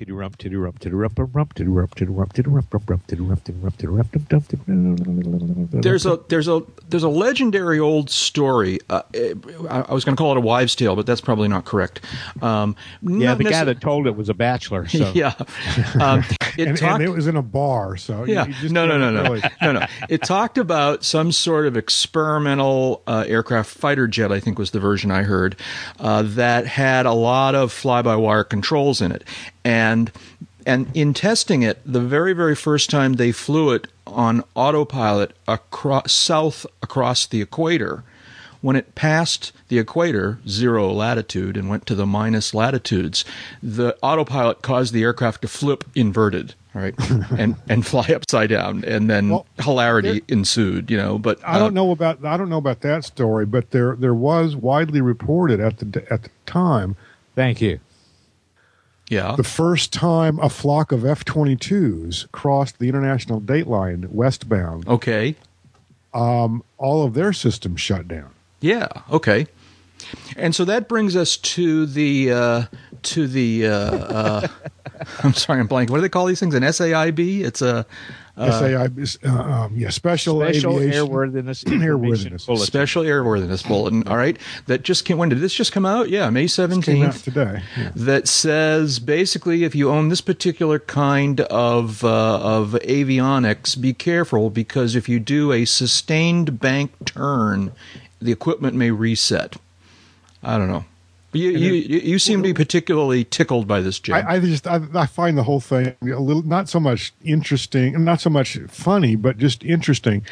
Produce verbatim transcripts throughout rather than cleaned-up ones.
Tiddy rump, tiddy rump, tiddy rump, rump, tiddy rump, tiddy rump, tiddy rump, rump, rump, tiddy rump, tiddy rump, tiddy rump, tiddy rump, tiddy rump. There's a there's a there's a legendary old story. Uh, I, I was going to call it a wives' tale, but that's probably not correct. Um, yeah, not the guy that told it was a bachelor. So. Yeah, um, it and, talked, and it was in a bar. So yeah, you, you just no, no, no, no, no, no. It talked about some sort of experimental uh, aircraft fighter jet. I think was the version I heard uh, that had a lot of fly-by-wire controls in it. And and in testing it, the very, very first time they flew it on autopilot across south across the equator, when it passed the equator, zero latitude, and went to the minus latitudes, the autopilot caused the aircraft to flip inverted, all right, and and fly upside down, and then well, hilarity there, ensued, you know. But I don't uh, know about I don't know about that story, but there there was widely reported at the at the time. Thank you. Yeah. The first time a flock of F twenty-twos crossed the international date line westbound, okay, um, all of their systems shut down. Yeah. Okay. And so that brings us to the uh, to the. Uh, uh, I'm sorry, I'm blanking. What do they call these things? An S A I B. It's a uh, S A I B. Uh, um, yeah, special special aviation, airworthiness airworthiness bulletin. Special airworthiness bulletin. All right, that just came. When did this just come out? Yeah, May seventeenth. Came out today. Yeah. That says basically, if you own this particular kind of uh, of avionics, be careful, because if you do a sustained bank turn, the equipment may reset. I don't know. You, you you seem to be particularly tickled by this, Jim. I, I just I, I find the whole thing a little not so much interesting, not so much funny, but just interesting.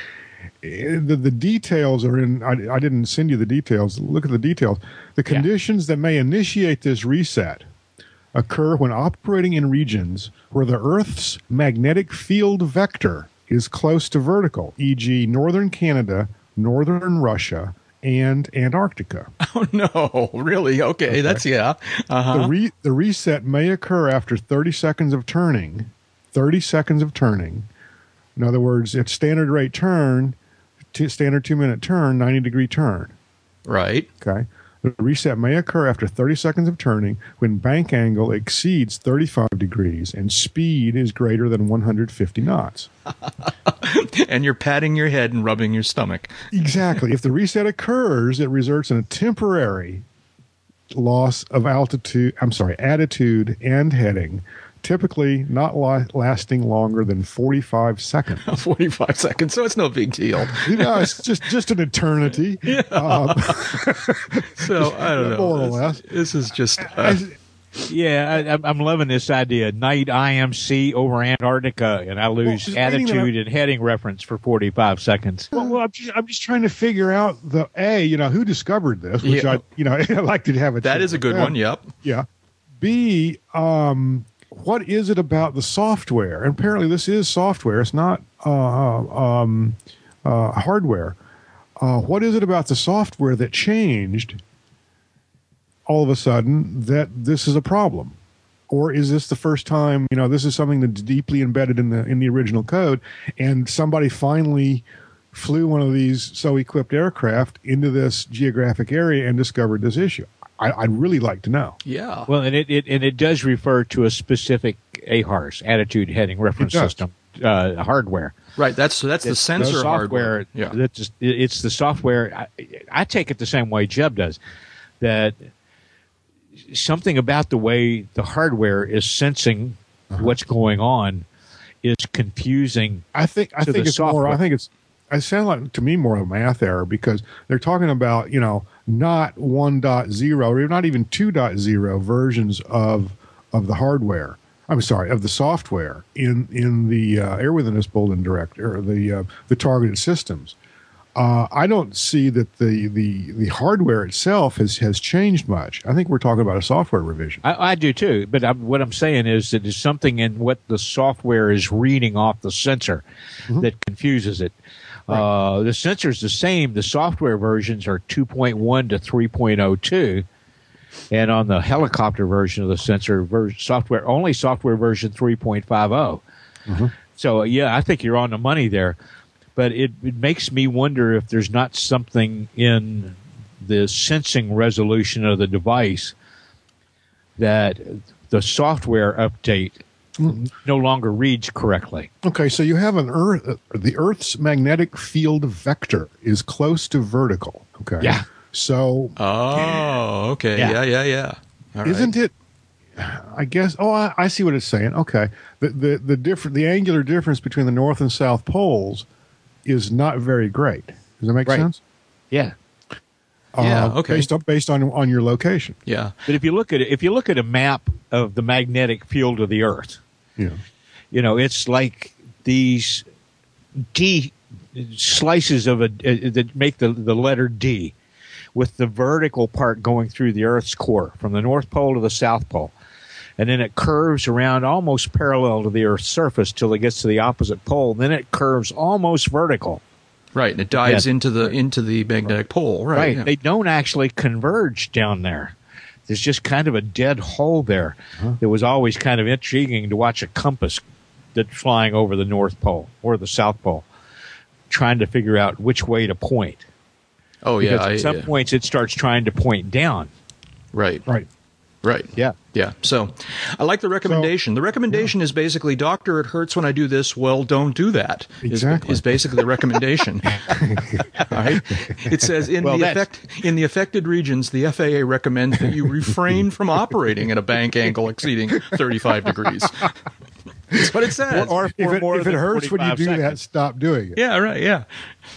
The, the details are in. I, I didn't send you the details. Look at the details. The conditions yeah. that may initiate this reset occur when operating in regions where the Earth's magnetic field vector is close to vertical, for example, northern Canada, northern Russia, and Antarctica. Oh, no, really? Okay, okay. That's, yeah. Uh-huh. The, re- the reset may occur after thirty seconds of turning. thirty seconds of turning. In other words, it's standard rate turn, t- standard two-minute turn, ninety-degree turn. Right. Okay. The reset may occur after thirty seconds of turning when bank angle exceeds thirty-five degrees and speed is greater than one hundred fifty knots. And you're patting your head and rubbing your stomach. Exactly. If the reset occurs, it results in a temporary loss of altitude, I'm sorry, attitude and heading, typically not la- lasting longer than forty-five seconds. forty-five seconds, so it's no big deal. You know, it's just, just an eternity. Yeah. Um, so, I don't know. More or less. This is just... Uh, I, I, yeah, I, I'm loving this idea. Night I M C over Antarctica, and I lose well, attitude and heading reference for forty-five seconds. Well, well I'm, just, I'm just trying to figure out the A, you know, who discovered this, which yeah. I, you know, I'd like to have a That is a good one, yep. Yeah. B, um... what is it about the software? And apparently, this is software. It's not uh, um, uh, hardware. Uh, what is it about the software that changed all of a sudden that this is a problem? Or is this the first time, you know, this is something that's deeply embedded in the in the original code, and somebody finally flew one of these so-equipped aircraft into this geographic area and discovered this issue? I, I'd really like to know. Yeah. Well, and it, it and it does refer to a specific A HARS, attitude heading reference system uh, hardware. Right. That's that's it's the sensor the software, hardware. Yeah. That's, it's the software. I, I take it the same way Jeb does, that something about the way the hardware is sensing uh-huh. what's going on is confusing. I think I to think the it's software. more. I think it's. It sounds like to me more of a math error because they're talking about you know. Not one point oh or not even two point oh versions of of the hardware. I'm sorry, of the software in in the uh, airworthiness bulletin director, the uh, the targeted systems. Uh, I don't see that the, the, the hardware itself has, has changed much. I think we're talking about a software revision. I, I do too, but I'm, what I'm saying is that there's something in what the software is reading off the sensor mm-hmm. that confuses it. Right. Uh, the sensor's the same. The software versions are two point one to three point oh two, and on the helicopter version of the sensor ver- software, only software version three point five oh. Mm-hmm. So, yeah, I think you're on the money there. But it, it makes me wonder if there's not something in the sensing resolution of the device that the software update mm. no longer reads correctly. Okay, so you have an Earth, uh, the Earth's magnetic field vector is close to vertical. Okay. Yeah. So. Oh, okay. Yeah, yeah, yeah. yeah. All right. Isn't it? I guess. Oh, I, I see what it's saying. Okay. The the the different the angular difference between the north and south poles is not very great. Does that make right. sense? Yeah. Uh, yeah. Okay. Based on based on on your location. Yeah. But if you look at it, if you look at a map of the magnetic field of the Earth, yeah, you know, it's like these D slices of a uh, that make the the letter D, with the vertical part going through the Earth's core from the North Pole to the South Pole. And then it curves around almost parallel to the Earth's surface till it gets to the opposite pole. Then it curves almost vertical. Right, and it dives yeah. into the into the magnetic pole. Right, right. Yeah. They don't actually converge down there. There's just kind of a dead hole there. Huh. It was always kind of intriguing to watch a compass that's flying over the North Pole or the South Pole, trying to figure out which way to point. Oh, yeah. Because at I, some yeah. points it starts trying to point down. Right. Right. Right. Yeah. Yeah. So I like the recommendation. So, the recommendation yeah. is basically, doctor, it hurts when I do this. Well, don't do that. Exactly. Is, is basically the recommendation. All right. It says in well, the effect, in the affected regions, the F A A recommends that you refrain from operating at a bank angle exceeding thirty-five degrees. That's what it says. Or, or if it, more if it hurts when you do seconds. that, stop doing it. Yeah, right, yeah.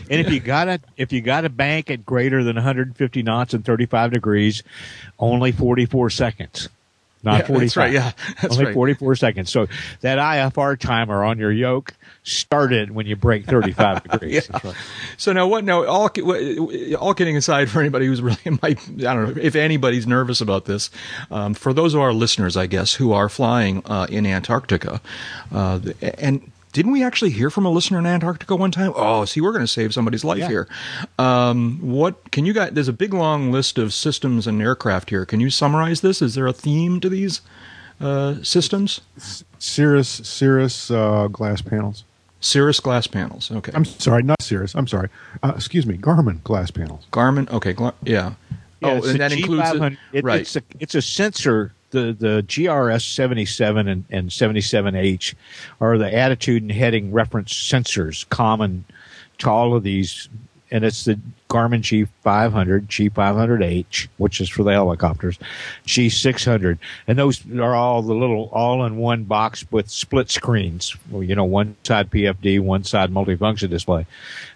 And yeah. if you got a if you got a bank at greater than one hundred fifty knots and thirty-five degrees, only forty-four seconds, not yeah, forty-five. That's right. Yeah, that's only right. forty-four seconds. So that I F R timer on your yoke started when you break thirty-five degrees. Yeah. That's right. So now what? Now all all kidding aside, for anybody who's really might I don't know if anybody's nervous about this. Um, for those of our listeners, I guess, who are flying uh, in Antarctica, uh, and. Didn't we actually hear from a listener in Antarctica one time? Oh, see, we're going to save somebody's life yeah. here. Um, what can you guys? There's a big long list of systems and aircraft here. Can you summarize this? Is there a theme to these uh, systems? Cirrus, Cirrus uh, glass panels. Cirrus glass panels. Okay. I'm sorry, not Cirrus. I'm sorry. Uh, excuse me, Garmin glass panels. Garmin. Okay. Gla- yeah. yeah. Oh, and that includes it, it, right. It's a, it's a sensor. The the G R S seventy-seven and, and seventy-seven H are the attitude and heading reference sensors common to all of these, and it's the Garmin G five hundred, G five hundred H, which is for the helicopters, G six hundred, and those are all the little all-in-one box with split screens, you know, one side P F D, one side multifunction display,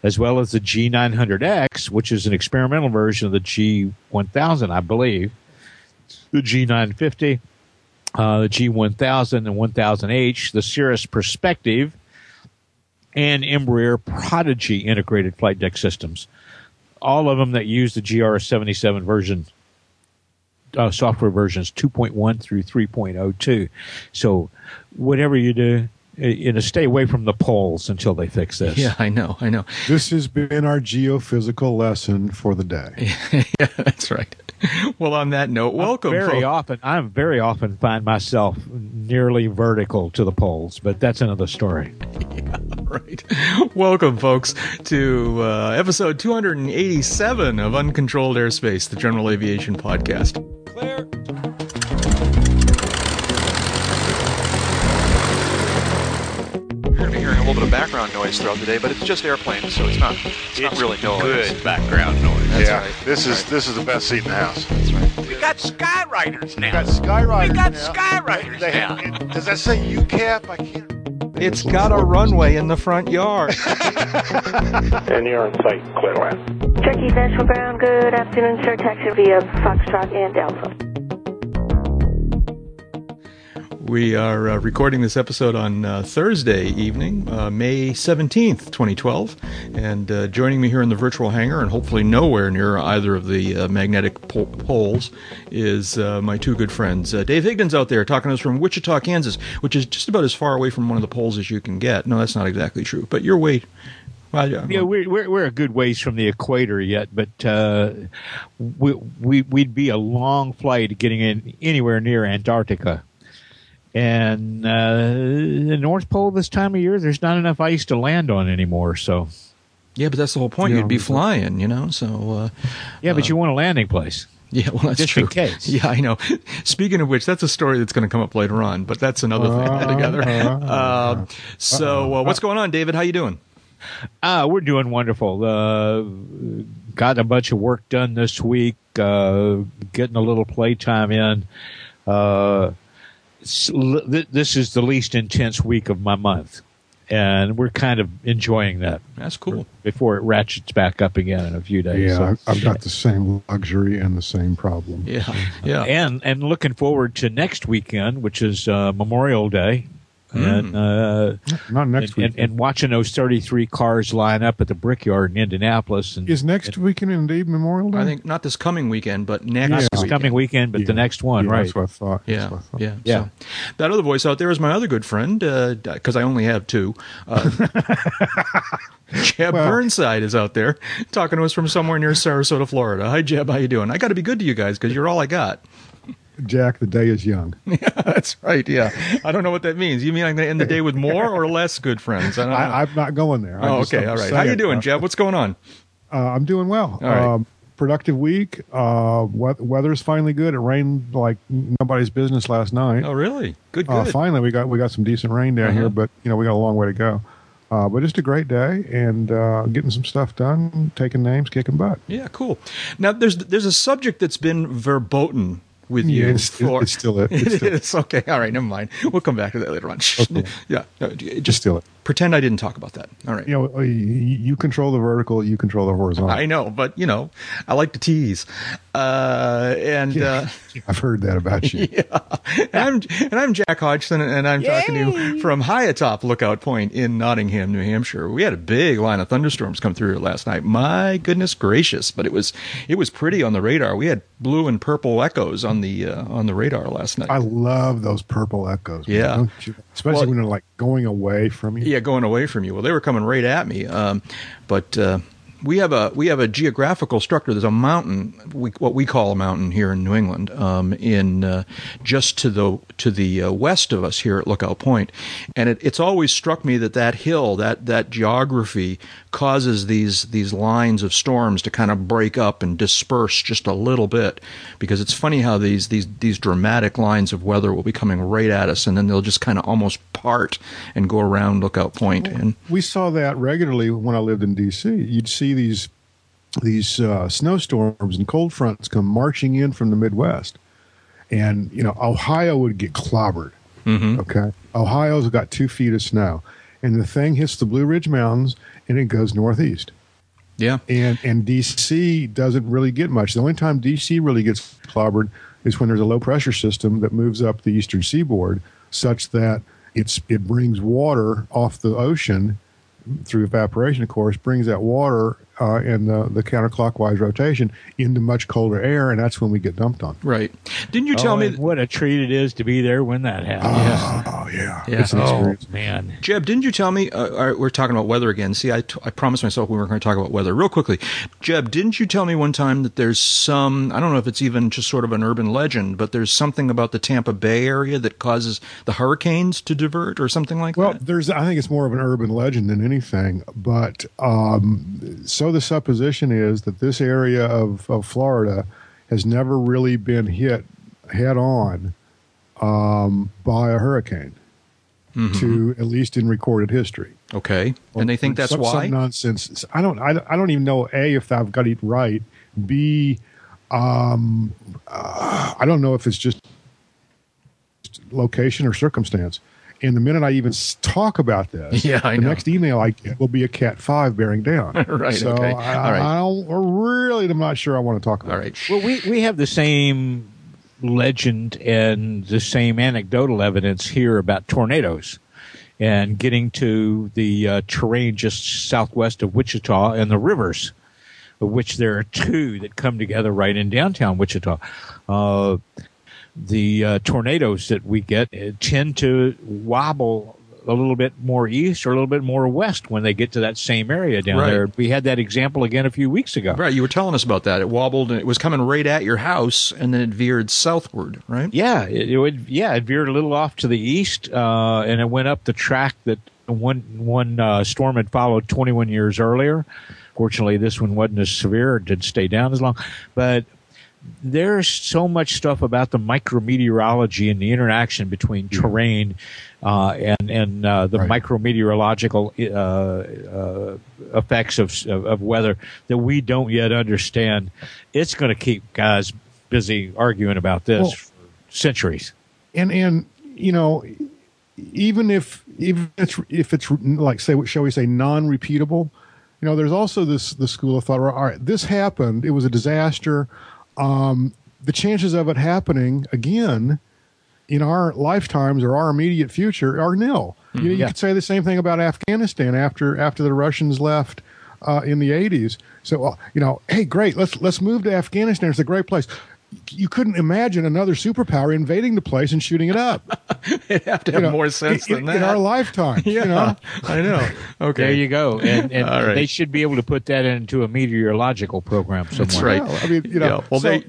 as well as the G nine hundred X, which is an experimental version of the G one thousand, I believe. The G nine fifty, uh, the G one thousand and one thousand H, the Cirrus Perspective, and Embraer Prodigy integrated flight deck systems. All of them that use the G R S seventy-seven version, uh, software versions two point one through three point oh two. So whatever you do, you know, stay away from the poles until they fix this. Yeah, I know, I know. This has been our geophysical lesson for the day. Yeah, that's right. Well, on that note, welcome. I'm very often, I very often find myself nearly vertical to the poles, but that's another story. Yeah, right. Welcome, folks, to uh, episode two hundred eighty-seven of Uncontrolled Airspace, the General Aviation Podcast. Clear. We're going to be hearing a little bit of background noise throughout the day, but it's just airplanes, so it's not it's, it's not really noise. Good background noise. That's yeah, right. This That's is right. this is the best seat in the house. That's right. We got skywriters now. We got skywriters. We got skywriters now. Sky now. It, does that say U C A P? I can't. It's got a runway in the front yard. And you're on site, clear land. Turkey National Ground. Good afternoon, sir. Taxi via Foxtrot and Delta. We are uh, recording this episode on uh, Thursday evening, uh, May seventeenth, twenty twelve. And uh, joining me here in the virtual hangar, and hopefully nowhere near either of the uh, magnetic po- poles, is uh, my two good friends. Uh, Dave Higdon's out there talking to us from Wichita, Kansas, which is just about as far away from one of the poles as you can get. No, that's not exactly true, but you're way... Well, yeah, yeah we're, we're, we're a good ways from the equator yet, but uh, we, we, we'd be a long flight getting in anywhere near Antarctica. And uh, the North Pole this time of year, there's not enough ice to land on anymore. So, yeah, but that's the whole point. Yeah, you'd be flying, you know. So, uh, yeah, but uh, you want a landing place. Yeah, well, that's just true. In case. Yeah, I know. Speaking of which, that's a story that's going to come up later on, but that's another uh, thing altogether. Uh, uh, so, uh, what's going on, David? How you doing? Uh, we're doing wonderful. Uh, got a bunch of work done this week, uh, getting a little playtime in. Uh, this is the least intense week of my month, and we're kind of enjoying that. That's cool. Before it ratchets back up again in a few days. Yeah, so. I've got the same luxury and the same problem. Yeah, yeah. And and looking forward to next weekend, which is uh, Memorial Day. And uh, not next week. And, and watching those thirty-three cars line up at the Brickyard in Indianapolis. And, is next and, weekend indeed Memorial Day? I think not this coming weekend, but next. Not yeah. this coming weekend, but yeah. the next one, yeah, right? That's what I thought. Yeah, that's what I thought. yeah. yeah. So, that other voice out there is my other good friend, because uh, I only have two. Uh, Jeb well, Burnside is out there talking to us from somewhere near Sarasota, Florida. Hi, Jeb. How you doing? I got to be good to you guys because you're all I got. Jack, the day is young. Yeah, that's right. Yeah, I don't know what that means. You mean I'm going to end the day with more or less good friends? I don't know. I, I'm not going there. I oh, just, okay, I'm all right. How you doing, uh, Jeb? What's going on? Uh, I'm doing well. All right. Um, productive week. Uh, we- weather's finally good. It rained like nobody's business last night. Oh, really? Good. good. Uh, finally, we got we got some decent rain down uh-huh. here, but you know we got a long way to go. Uh, but it's a great day, and uh, getting some stuff done, taking names, kicking butt. Yeah, cool. Now there's there's a subject that's been verboten. With you, yeah, it's, for, it's still it. It's still it is. Okay, all right, never mind. We'll come back to that later on. Okay. Yeah, no, just still it. Pretend I didn't talk about that. All right. You know, you control the vertical, you control the horizontal. I know, but you know, I like to tease, uh, and yeah, uh, I've heard that about you. Yeah. And I'm and I'm Jack Hodgson, and I'm Yay! talking to you from high atop Lookout Point in Nottingham, New Hampshire. We had a big line of thunderstorms come through last night. My goodness gracious! But it was it was pretty on the radar. We had blue and purple echoes on. On the uh, on the radar last night. I love those purple echoes. Yeah, man, you? especially well, when they're like going away from you. Yeah, going away from you. Well, they were coming right at me. Um, but uh, we have a we have a geographical structure. There's a mountain, we, what we call a mountain here in New England, um, in uh, just to the to the uh, west of us here at Lookout Point, and it, it's always struck me that that hill, that that geography, causes these these lines of storms to kind of break up and disperse just a little bit, because it's funny how these these these dramatic lines of weather will be coming right at us, and then they'll just kind of almost part and go around Lookout Point. Well, and we saw that regularly when I lived in D C. You'd see these these uh, snowstorms and cold fronts come marching in from the Midwest, and you know Ohio would get clobbered. Mm-hmm. Okay, Ohio's got two feet of snow. And the thing hits the Blue Ridge Mountains, and it goes northeast. Yeah. And and D C doesn't really get much. The only time D C really gets clobbered is when there's a low-pressure system that moves up the eastern seaboard such that it's it brings water off the ocean through evaporation, of course, brings that water uh, in the, the counterclockwise rotation into much colder air, and that's when we get dumped on. Right. Didn't you tell oh, me th- what a treat it is to be there when that happens? Oh, yeah. yeah. It's an experience. Oh, man. Jeb, didn't you tell me uh, all right, we're talking about weather again. See, I, t- I promised myself we weren't going to talk about weather. Real quickly, Jeb, didn't you tell me one time that there's some, I don't know if it's even just sort of an urban legend, but there's something about the Tampa Bay area that causes the hurricanes to divert or something like well, that? Well, there's, I think it's more of an urban legend than anything, but um, so So the supposition is that this area of, of Florida has never really been hit head-on um, by a hurricane, mm-hmm. to at least in recorded history. Okay, or, and they think that's some, why some nonsense. I don't. I, I don't even know A if I've got it right. B, um, uh, I don't know if it's just location or circumstance. And the minute I even talk about this, yeah, I the know. next email I get will be a Cat five bearing down. right, so okay. I, All right. I, I really am not sure I want to talk about All right. it. Well, we, we have the same legend and the same anecdotal evidence here about tornadoes and getting to the uh, terrain just southwest of Wichita and the rivers, of which there are two that come together right in downtown Wichita. Uh The uh, tornadoes that we get tend to wobble a little bit more east or a little bit more west when they get to that same area down right. there. We had that example again a few weeks ago. Right. You were telling us about that. It wobbled and it was coming right at your house, and then it veered southward, right? Yeah. It, it would, yeah. It veered a little off to the east, uh, and it went up the track that one, one uh, storm had followed twenty-one years earlier. Fortunately, this one wasn't as severe. It didn't stay down as long. But there's so much stuff about the micrometeorology and the interaction between terrain uh, and and uh, the right. micrometeorological uh, uh, effects of, of of weather that we don't yet understand. It's going to keep guys busy arguing about this well, for centuries. And and you know, even if even if it's, if it's like say shall we say non-repeatable, you know, there's also this the school of thought. All right, this happened. It was a disaster. Um, the chances of it happening again in our lifetimes or our immediate future are nil. Mm-hmm. You, you yeah. could say the same thing about Afghanistan after after the Russians left uh, in the eighties. So uh, you know, hey, great, let's let's move to Afghanistan. It's a great place. You couldn't imagine another superpower invading the place and shooting it up. It'd have to have you know, more sense in, than that. In our lifetime. Yeah, you know? I know. Okay. There you go. And, and right. they should be able to put that into a meteorological program somewhere. That's right. Yeah, I mean, you know, yeah. Well, so, they,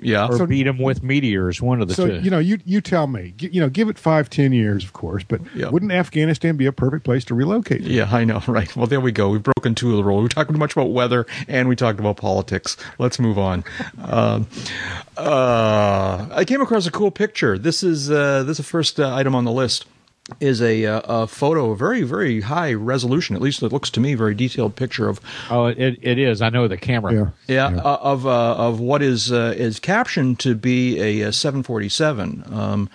yeah. Or so, beat them with meteors, one of the so, two. So, you know, you, you tell me. You know, give it five, ten years, of course, but yeah. wouldn't Afghanistan be a perfect place to relocate? Yeah, I know. Right. Well, there we go. We've broken two of the rules. We talked much about weather, and we talked about politics. Let's move on. um, uh, I came across a cool picture. This is uh, this is the first uh, item on the list. Is a, a a photo, very very high resolution. At least it looks to me very detailed picture of. Oh, it it is. I know the camera. Yeah, yeah, yeah. Uh, of uh, of what is uh, is captioned to be a, a seven forty-seven. Um,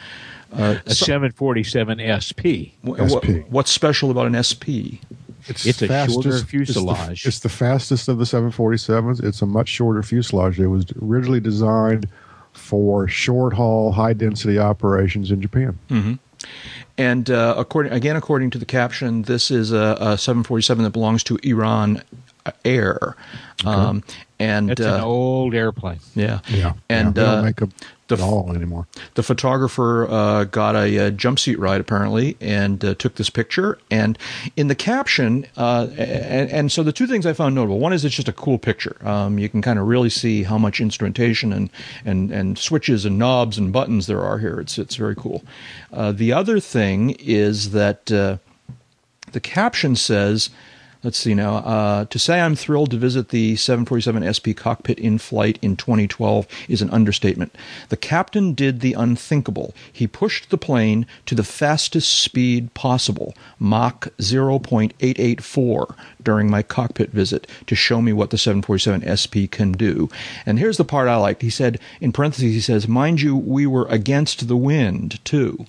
uh, a seven forty-seven S P. W- S P. What's special about an S P? It's, it's a shorter fuselage. It's the, it's the fastest of the seven forty-sevens. It's a much shorter fuselage. It was originally designed for short haul, high density operations in Japan. Mm-hmm. And uh, according again, according to the caption, this is a, a seven forty-seven that belongs to Iran Air. Okay. Um, and it's uh, an old airplane. Yeah, yeah. And yeah, they don't uh, make 'em at all anymore. The photographer uh, got a, a jumpsuit ride apparently, and uh, took this picture. And in the caption, uh, and, and so the two things I found notable: one is it's just a cool picture. Um, you can kind of really see how much instrumentation and and and switches and knobs and buttons there are here. It's it's very cool. Uh, the other thing is that uh, the caption says. Let's see now. Uh, to say I'm thrilled to visit the seven forty-seven S P cockpit in flight in twenty twelve is an understatement. The captain did the unthinkable. He pushed the plane to the fastest speed possible, Mach zero point eight eight four, during my cockpit visit to show me what the seven forty-seven S P can do. And here's the part I liked. He said, in parentheses, he says, mind you, we were against the wind, too.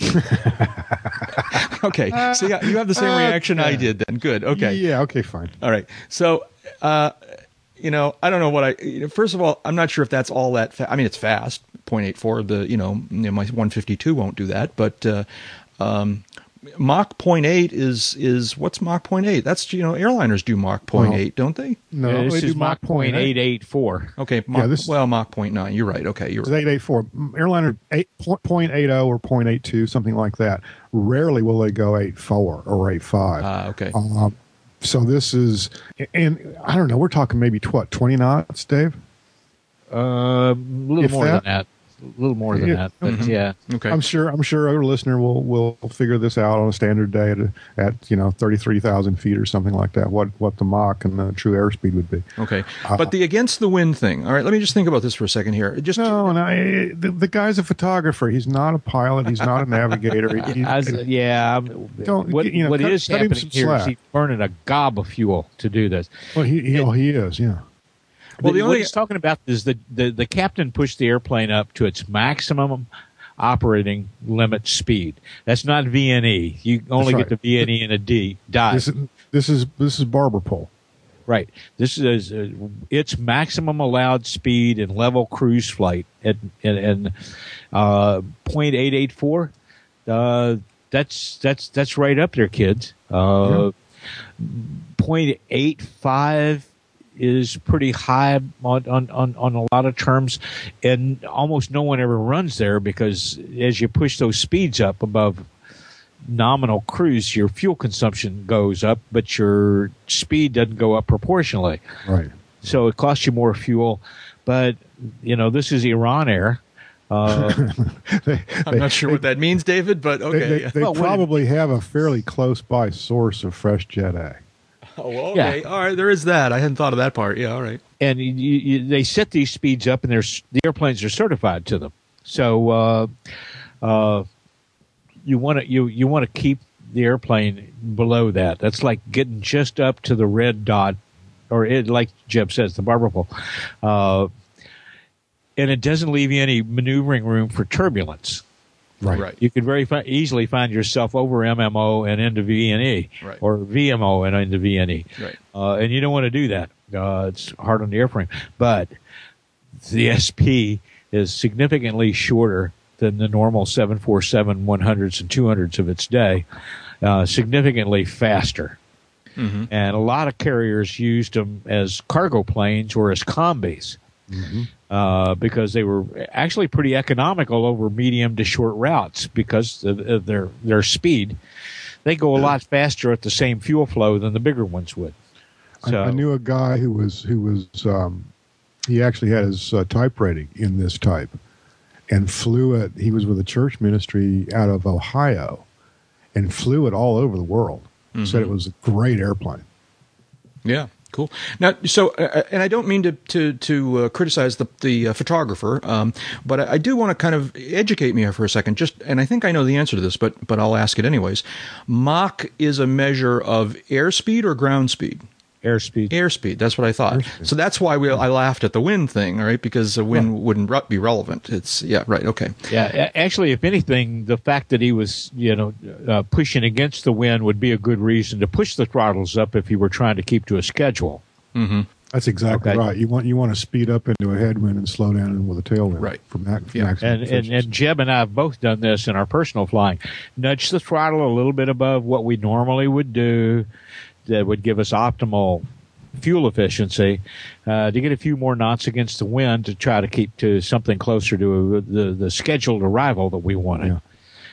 Okay. So yeah, you have the same reaction okay. I did then. Good. Okay. Yeah, okay. Fine. All right. So, uh, you know, I don't know what I. You know, first of all, I'm not sure if that's all that. Fa- I mean, it's fast, point eight four. The you know, you know my one fifty-two won't do that, but uh, um, Mach point eight is is what's Mach point eight? That's you know, airliners do Mach point eight, don't they? No, yeah, this they is do Mach point eight eight four. Okay, Mach, yeah, this, well, Mach point nine. You're right. Okay, you're right. It's eight eight four. Airliner eight, point eight oh or point eight two, something like that. Rarely will they go eight four or eight five. Ah, uh, okay. Um, So this is, and I don't know, we're talking maybe, what, twenty knots, Dave? Uh, a little if more that, than that. A little more than yeah, that, but mm-hmm. yeah. Okay. I'm sure I'm sure our listener will, will figure this out on a standard day at, at you know, thirty-three thousand feet or something like that, what, what the Mach and the true airspeed would be. Okay. Uh, but the against the wind thing, all right, let me just think about this for a second here. Just No, no it, the, the guy's a photographer. He's not a pilot. He's not a navigator. He, he, I was, he, yeah. Don't, what you know, what cut, is cut happening here slack. Is he's burning a gob of fuel to do this. Well, he, he, it, oh, he is, yeah. Well, the only what he's talking about is the, the, the captain pushed the airplane up to its maximum operating limit speed. That's not V N E. You only right. get the V N E and a D dive. This is this is, this is barber pole. Right. This is uh, its maximum allowed speed in level cruise flight at and uh, point eight eight four. Uh, that's that's that's right up there, kids. Uh, yeah. point eight five. Is pretty high on, on, on, on a lot of terms, and almost no one ever runs there because as you push those speeds up above nominal cruise, your fuel consumption goes up, but your speed doesn't go up proportionally. Right. So it costs you more fuel. But, you know, this is Iran Air. Uh, they, I'm they, not sure they, what that means, David, but okay. They, they, they well, probably have a fairly close by source of fresh jet A. Oh, okay. Yeah. All right. There is that. I hadn't thought of that part. Yeah. All right. And you, you, they set these speeds up, and the airplanes are certified to them. So uh, uh, you want to you you want to keep the airplane below that. That's like getting just up to the red dot, or it, like Jeb says, the barber pole. Uh, and it doesn't leave you any maneuvering room for turbulence. Right. Right. You could very fi- easily find yourself over M M O and into V N E, right, or V M O and into V N E. Right. Uh, and you don't want to do that. Uh, it's hard on the airframe. But the S P is significantly shorter than the normal seven forty-seven, one hundreds, and two hundreds of its day, uh, significantly faster. Mm-hmm. And a lot of carriers used them as cargo planes or as combis. Mm-hmm. Uh, because they were actually pretty economical over medium to short routes because of, of their their speed. They go a lot faster at the same fuel flow than the bigger ones would. So, I, I knew a guy who was who was um, he actually had his uh, type rating in this type and flew it. He was with a church ministry out of Ohio and flew it all over the world. Mm-hmm. Said it was a great airplane. Yeah. Cool. Now, so, uh, and I don't mean to to to uh, criticize the the uh, photographer, um, but I, I do want to kind of educate me here for a second. Just, and I think I know the answer to this, but but I'll ask it anyways. Mach is a measure of airspeed or ground speed? Airspeed. Airspeed. That's what I thought. Airspeed. So that's why we I laughed at the wind thing, all right? Because the wind yeah. wouldn't be relevant. It's yeah, right. Okay. Yeah. Actually, if anything, the fact that he was you know uh, pushing against the wind would be a good reason to push the throttles up if he were trying to keep to a schedule. Mm-hmm. That's exactly okay. right. You want you want to speed up into a headwind and slow down with a tailwind. Right. For max, for yeah. maximum and, and and Jeb and I have both done this in our personal flying. Nudge the throttle a little bit above what we normally would do. That would give us optimal fuel efficiency uh, to get a few more knots against the wind to try to keep to something closer to a, the, the scheduled arrival that we wanted. Yeah.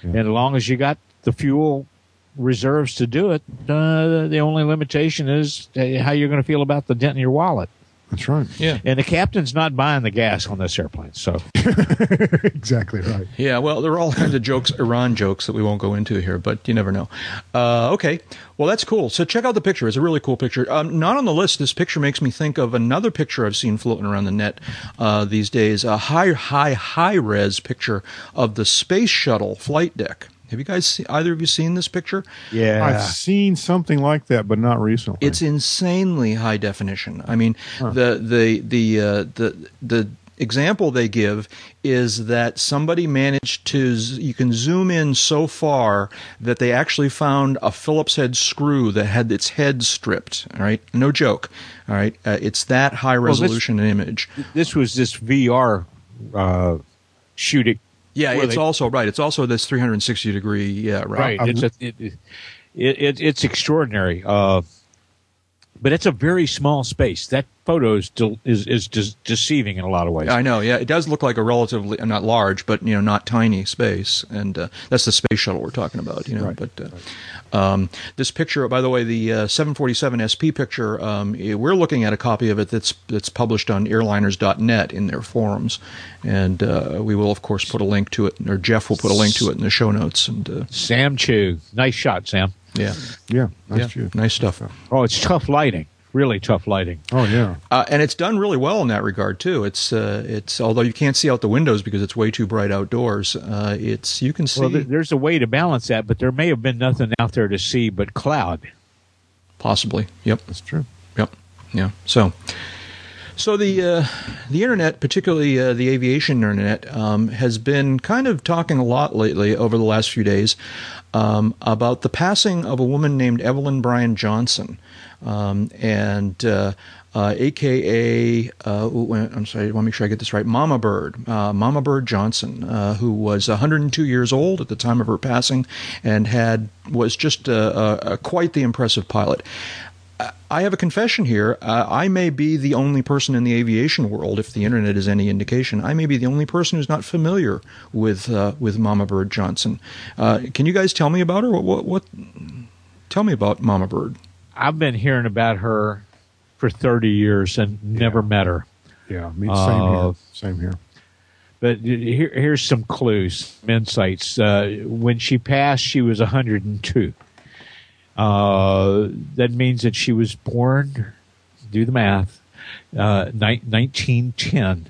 Yeah. And as long as you got the fuel reserves to do it, uh, the only limitation is how you're going to feel about the dent in your wallet. That's right. Yeah. And the captain's not buying the gas on this airplane, so. Exactly right. Yeah, well, there are all kinds of jokes, Iran jokes, that we won't go into here, but you never know. Uh, okay. Well, that's cool. So check out the picture. It's a really cool picture. Um, not on the list. This picture makes me think of another picture I've seen floating around the net uh, these days, a high, high, high-res picture of the space shuttle flight deck. Have you guys, see, either of you seen this picture? Yeah. I've seen something like that, but not recently. It's insanely high definition. I mean, huh. the, the, the, uh, the, the example they give is that somebody managed to, you can zoom in so far that they actually found a Phillips head screw that had its head stripped. All right. No joke. All right. Uh, it's that high resolution well, this, image. This was this V R uh, shooting. Yeah, it's they, also right. It's also this three sixty degree. Yeah, right. right. It's a, it, it, it, it's extraordinary, uh, but it's a very small space. That photo is de- is, is de- deceiving in a lot of ways. I know. Yeah, it does look like a relatively not large, but you know, not tiny space, and uh, that's the space shuttle we're talking about. You know, right. but. Uh, right. Um, this picture, by the way, the uh, seven forty-seven S P picture, um, we're looking at a copy of it that's that's published on airliners dot net in their forums. And uh, we will, of course, put a link to it, or Jeff will put a link to it in the show notes. And uh, Sam Chu. Nice shot, Sam. Yeah. Yeah, nice yeah. Chew. Nice stuff. Oh, it's tough lighting. Really tough lighting. Oh, yeah. Uh, and it's done really well in that regard, too. It's, uh, it's although you can't see out the windows because it's way too bright outdoors, uh, it's you can see... Well, there's a way to balance that, but there may have been nothing out there to see but cloud. Possibly. Yep. That's true. Yep. Yeah. So... So the uh, the internet, particularly uh, the aviation internet, um, has been kind of talking a lot lately over the last few days um, about the passing of a woman named Evelyn Bryan Johnson, um, and uh, uh, A K A uh, I'm sorry, I want to make sure I get this right, Mama Bird, uh, Mama Bird Johnson, uh, who was one hundred two years old at the time of her passing, and had was just a, a, a quite the impressive pilot. I have a confession here. Uh, I may be the only person in the aviation world, if the internet is any indication, I may be the only person who's not familiar with uh, with Mama Bird Johnson. Uh, can you guys tell me about her? What, what, what? Tell me about Mama Bird. I've been hearing about her for thirty years and yeah. never met her. Yeah, me, same uh, here. Same here. But here, here's some clues, some insights. Uh, when she passed, she was one hundred two. Uh, that means that she was born, do the math, uh, ni- nineteen ten.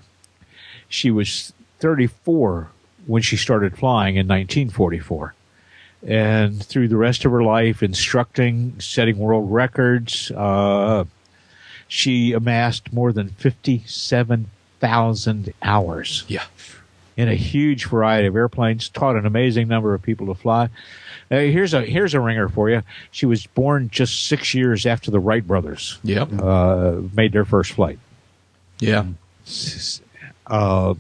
She was thirty-four when she started flying in nineteen forty-four. And through the rest of her life, instructing, setting world records, uh, she amassed more than fifty-seven thousand hours. Yeah. In a huge variety of airplanes, taught an amazing number of people to fly. Now, here's a here's a ringer for you. She was born just six years after the Wright brothers yep. uh, made their first flight. Yeah. Uh,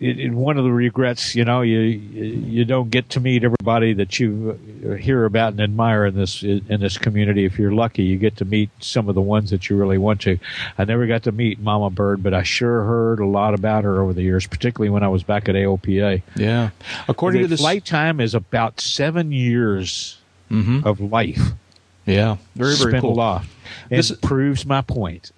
it, it, one of the regrets, you know, you you don't get to meet everybody that you hear about and admire in this in this community. If you're lucky, you get to meet some of the ones that you really want to. I never got to meet Mama Bird, but I sure heard a lot about her over the years, particularly when I was back at A O P A. Yeah, according the to this, flight time is about seven years mm-hmm. of life. Yeah, very very cool. Off. It this proves my point.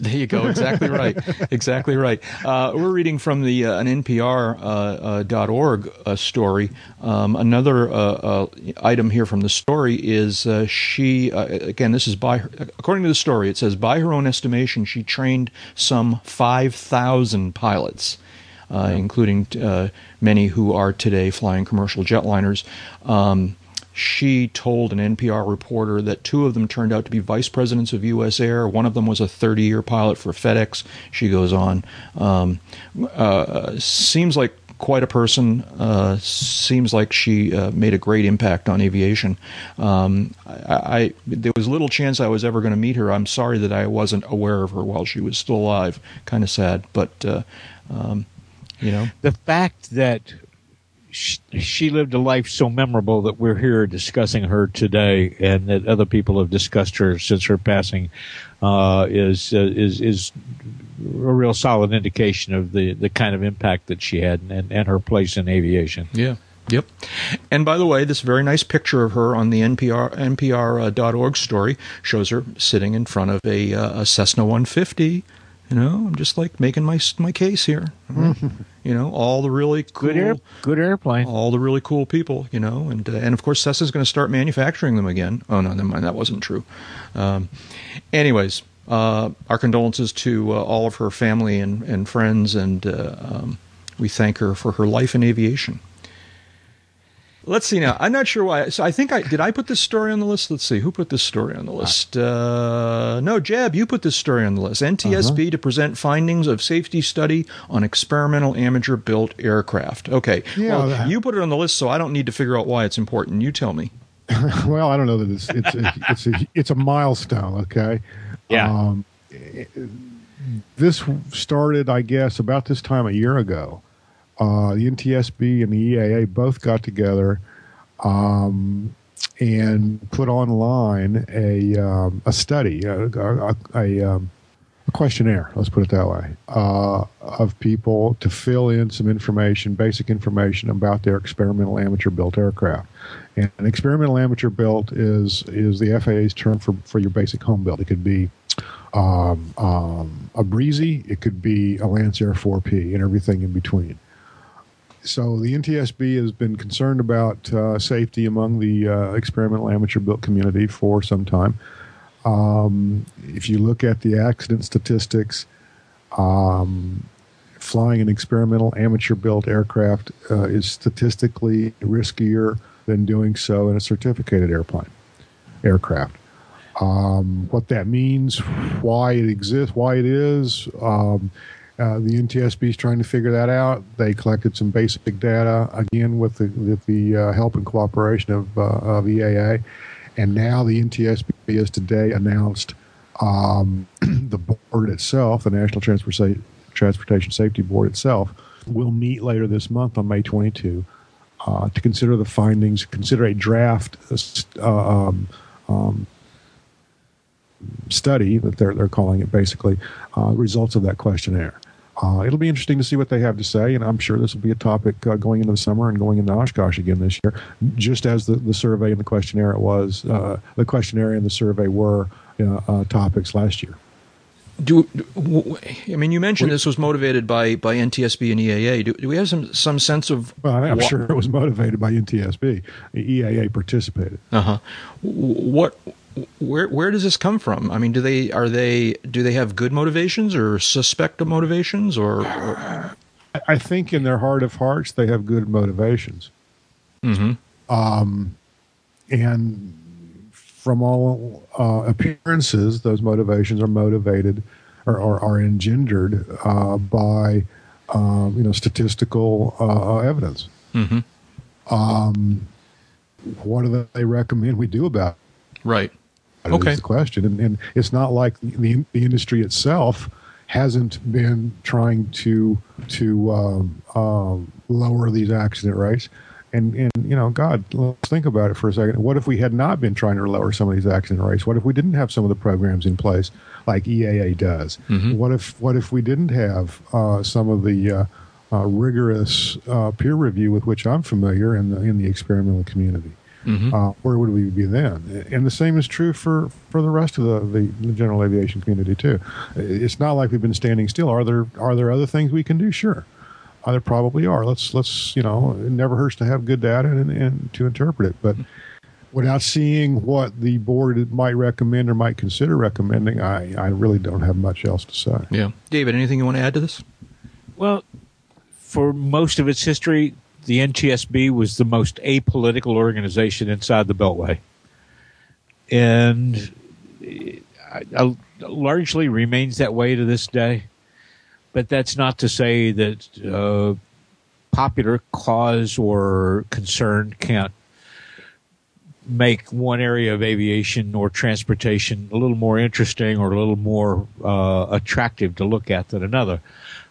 There you go. Exactly right. Exactly right. Uh, we're reading from the uh, an N P R uh, uh, dot org uh, story. Um, another uh, uh, item here from the story is uh, she uh, again. This is by her, according to the story. It says by her own estimation, she trained some five thousand pilots, uh, yeah. including uh, many who are today flying commercial jetliners. Um, She told an N P R reporter that two of them turned out to be vice presidents of U S Air. One of them was a thirty-year pilot for FedEx. She goes on. Um, uh, seems like quite a person. Uh, seems like she uh, made a great impact on aviation. Um, I, I, there was little chance I was ever going to meet her. I'm sorry that I wasn't aware of her while she was still alive. Kind of sad, but, uh, um, you know. The fact that she lived a life so memorable that we're here discussing her today, and that other people have discussed her since her passing, uh, is is is a real solid indication of the, the kind of impact that she had and, and her place in aviation. Yeah. Yep. And by the way, this very nice picture of her on the N P R N P R dot org story shows her sitting in front of a, a Cessna one fifty. You know, I'm just like making my my case here. Mm-hmm. You know, all the really cool, good, air, good airplane, all the really cool people. You know, and uh, and of course, Cessna's going to start manufacturing them again. Oh no, never mind, that wasn't true. Um, anyways, uh, our condolences to uh, all of her family and and friends, and uh, um, we thank her for her life in aviation. Let's see now. I'm not sure why. So I think I did. I put this story on the list. Let's see who put this story on the list. Uh, no, Jeb, you put this story on the list. N T S B uh-huh. to present findings of safety study on experimental amateur-built aircraft. Okay. Yeah, well, that, you put it on the list, so I don't need to figure out why it's important. You tell me. Well, I don't know that it's it's a, it's a, it's a milestone. Okay. Yeah. Um, it, this started, I guess, about this time a year ago. Uh, the N T S B and the E A A both got together um, and put online a um, a study, a, a, a, um, a questionnaire, let's put it that way, uh, of people to fill in some information, basic information about their experimental amateur-built aircraft. And an experimental amateur-built is is the F A A's term for, for your basic home-built. It could be um, um, a Breezy, it could be a Lance Air four P, and everything in between. So the N T S B has been concerned about uh, safety among the uh, experimental amateur-built community for some time. Um, if you look at the accident statistics, um, flying an experimental amateur-built aircraft uh, is statistically riskier than doing so in a certificated airplane aircraft. Um, what that means, why it exists, why it is. Um, Uh, the N T S B is trying to figure that out. They collected some basic data, again, with the, with the uh, help and cooperation of, uh, of E A A. And now the N T S B has today announced um, the board itself, the National Transporta- Transportation Safety Board itself, will meet later this month on May twenty-second uh, to consider the findings, consider a draft uh, um, um study that they're they're calling it basically uh, results of that questionnaire. Uh, it'll be interesting to see what they have to say, and I'm sure this will be a topic uh, going into the summer and going into Oshkosh again this year, just as the, the survey and the questionnaire it was uh, the questionnaire and the survey were uh, uh, topics last year. Do, do I mean, you mentioned we, this was motivated by, by N T S B and E A A. Do, do we have some, some sense of? Well, I'm what, sure it was motivated by N T S B. E A A participated. Uh huh. What? Where? Where does this come from? I mean, do they are they do they have good motivations or suspect motivations or? or? I think in their heart of hearts they have good motivations. Mm-hmm. Um, and. From all uh, appearances, those motivations are motivated or are, are engendered uh, by um, you know statistical uh, evidence. Mm-hmm. Um, what do they recommend we do about it? Right. That okay. Is the question, and, and it's not like the, the industry itself hasn't been trying to to um, um, lower these accident rates. And, and you know, God, let's think about it for a second. What if we had not been trying to lower some of these accident rates? What if we didn't have some of the programs in place like E A A does? Mm-hmm. What if what if we didn't have uh, some of the uh, uh, rigorous uh, peer review with which I'm familiar in the, in the experimental community? Mm-hmm. Uh, where would we be then? And the same is true for, for the rest of the, the, the general aviation community too. It's not like we've been standing still. Are there are there other things we can do? Sure. Uh, there probably are. Let's let's you know. It never hurts to have good data and, and to interpret it. But without seeing what the board might recommend or might consider recommending, I, I really don't have much else to say. Yeah, David, anything you want to add to this? Well, for most of its history, the N T S B was the most apolitical organization inside the Beltway, and it, I, I, largely remains that way to this day. But that's not to say that uh, popular cause or concern can't make one area of aviation or transportation a little more interesting or a little more uh, attractive to look at than another.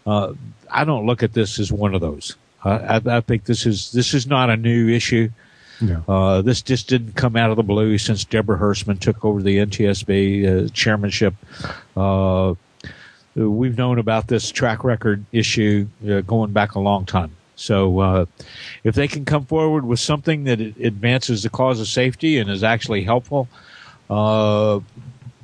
Uh, I don't look at this as one of those. I, I, I think this is this is not a new issue. No. Uh, this just didn't come out of the blue since Deborah Hertzman took over the N T S B uh, chairmanship. Uh, We've known about this track record issue uh, going back a long time. So uh, if they can come forward with something that advances the cause of safety and is actually helpful, uh,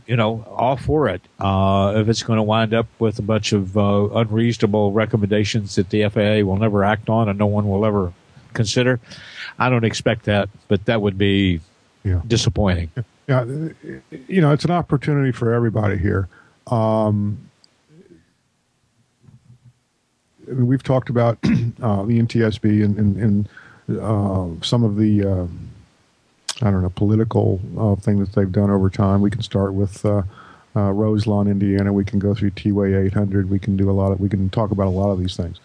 you know, all for it. Uh, if it's going to wind up with a bunch of uh, unreasonable recommendations that the F A A will never act on and no one will ever consider, I don't expect that, but that would be yeah. disappointing. Yeah, you know, it's an opportunity for everybody here. Um We've talked about uh, the N T S B and, and, and uh, some of the, uh, I don't know, political uh, thing that they've done over time. We can start with uh, uh, Roselawn, Indiana. We can go through T-Way eight hundred. We can do a lot of, we can talk about a lot of these things.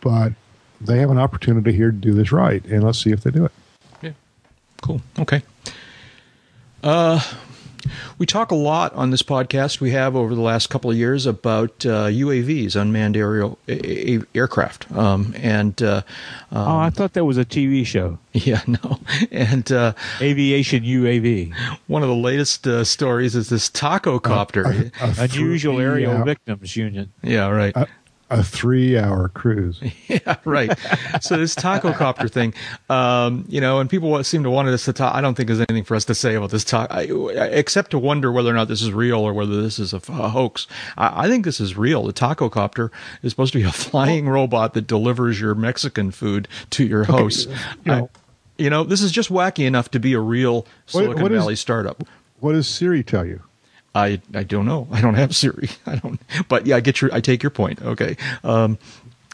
But they have an opportunity here to do this right, and let's see if they do it. Yeah. Cool. Okay. Uh. We talk a lot on this podcast, we have over the last couple of years, about uh, U A Vs, unmanned aerial a- a- aircraft. Um, and uh, um, Oh, I thought that was a T V show. Yeah, no. And uh, Aviation U A V. One of the latest uh, stories is this taco copter. Uh, a, a Unusual Aerial Victims Union. Yeah, right. Uh, A three-hour cruise. Yeah, right. So this taco copter thing, um, you know, and people seem to want us to talk. I don't think there's anything for us to say about this talk, I, except to wonder whether or not this is real or whether this is a, a hoax. I, I think this is real. The taco copter is supposed to be a flying robot that delivers your Mexican food to your house. Okay, you know, I, you know, this is just wacky enough to be a real Silicon what, what Valley is, startup. What does Siri tell you? I, I don't know. I don't have Siri. I don't. But yeah, I get your. I take your point. Okay. Um,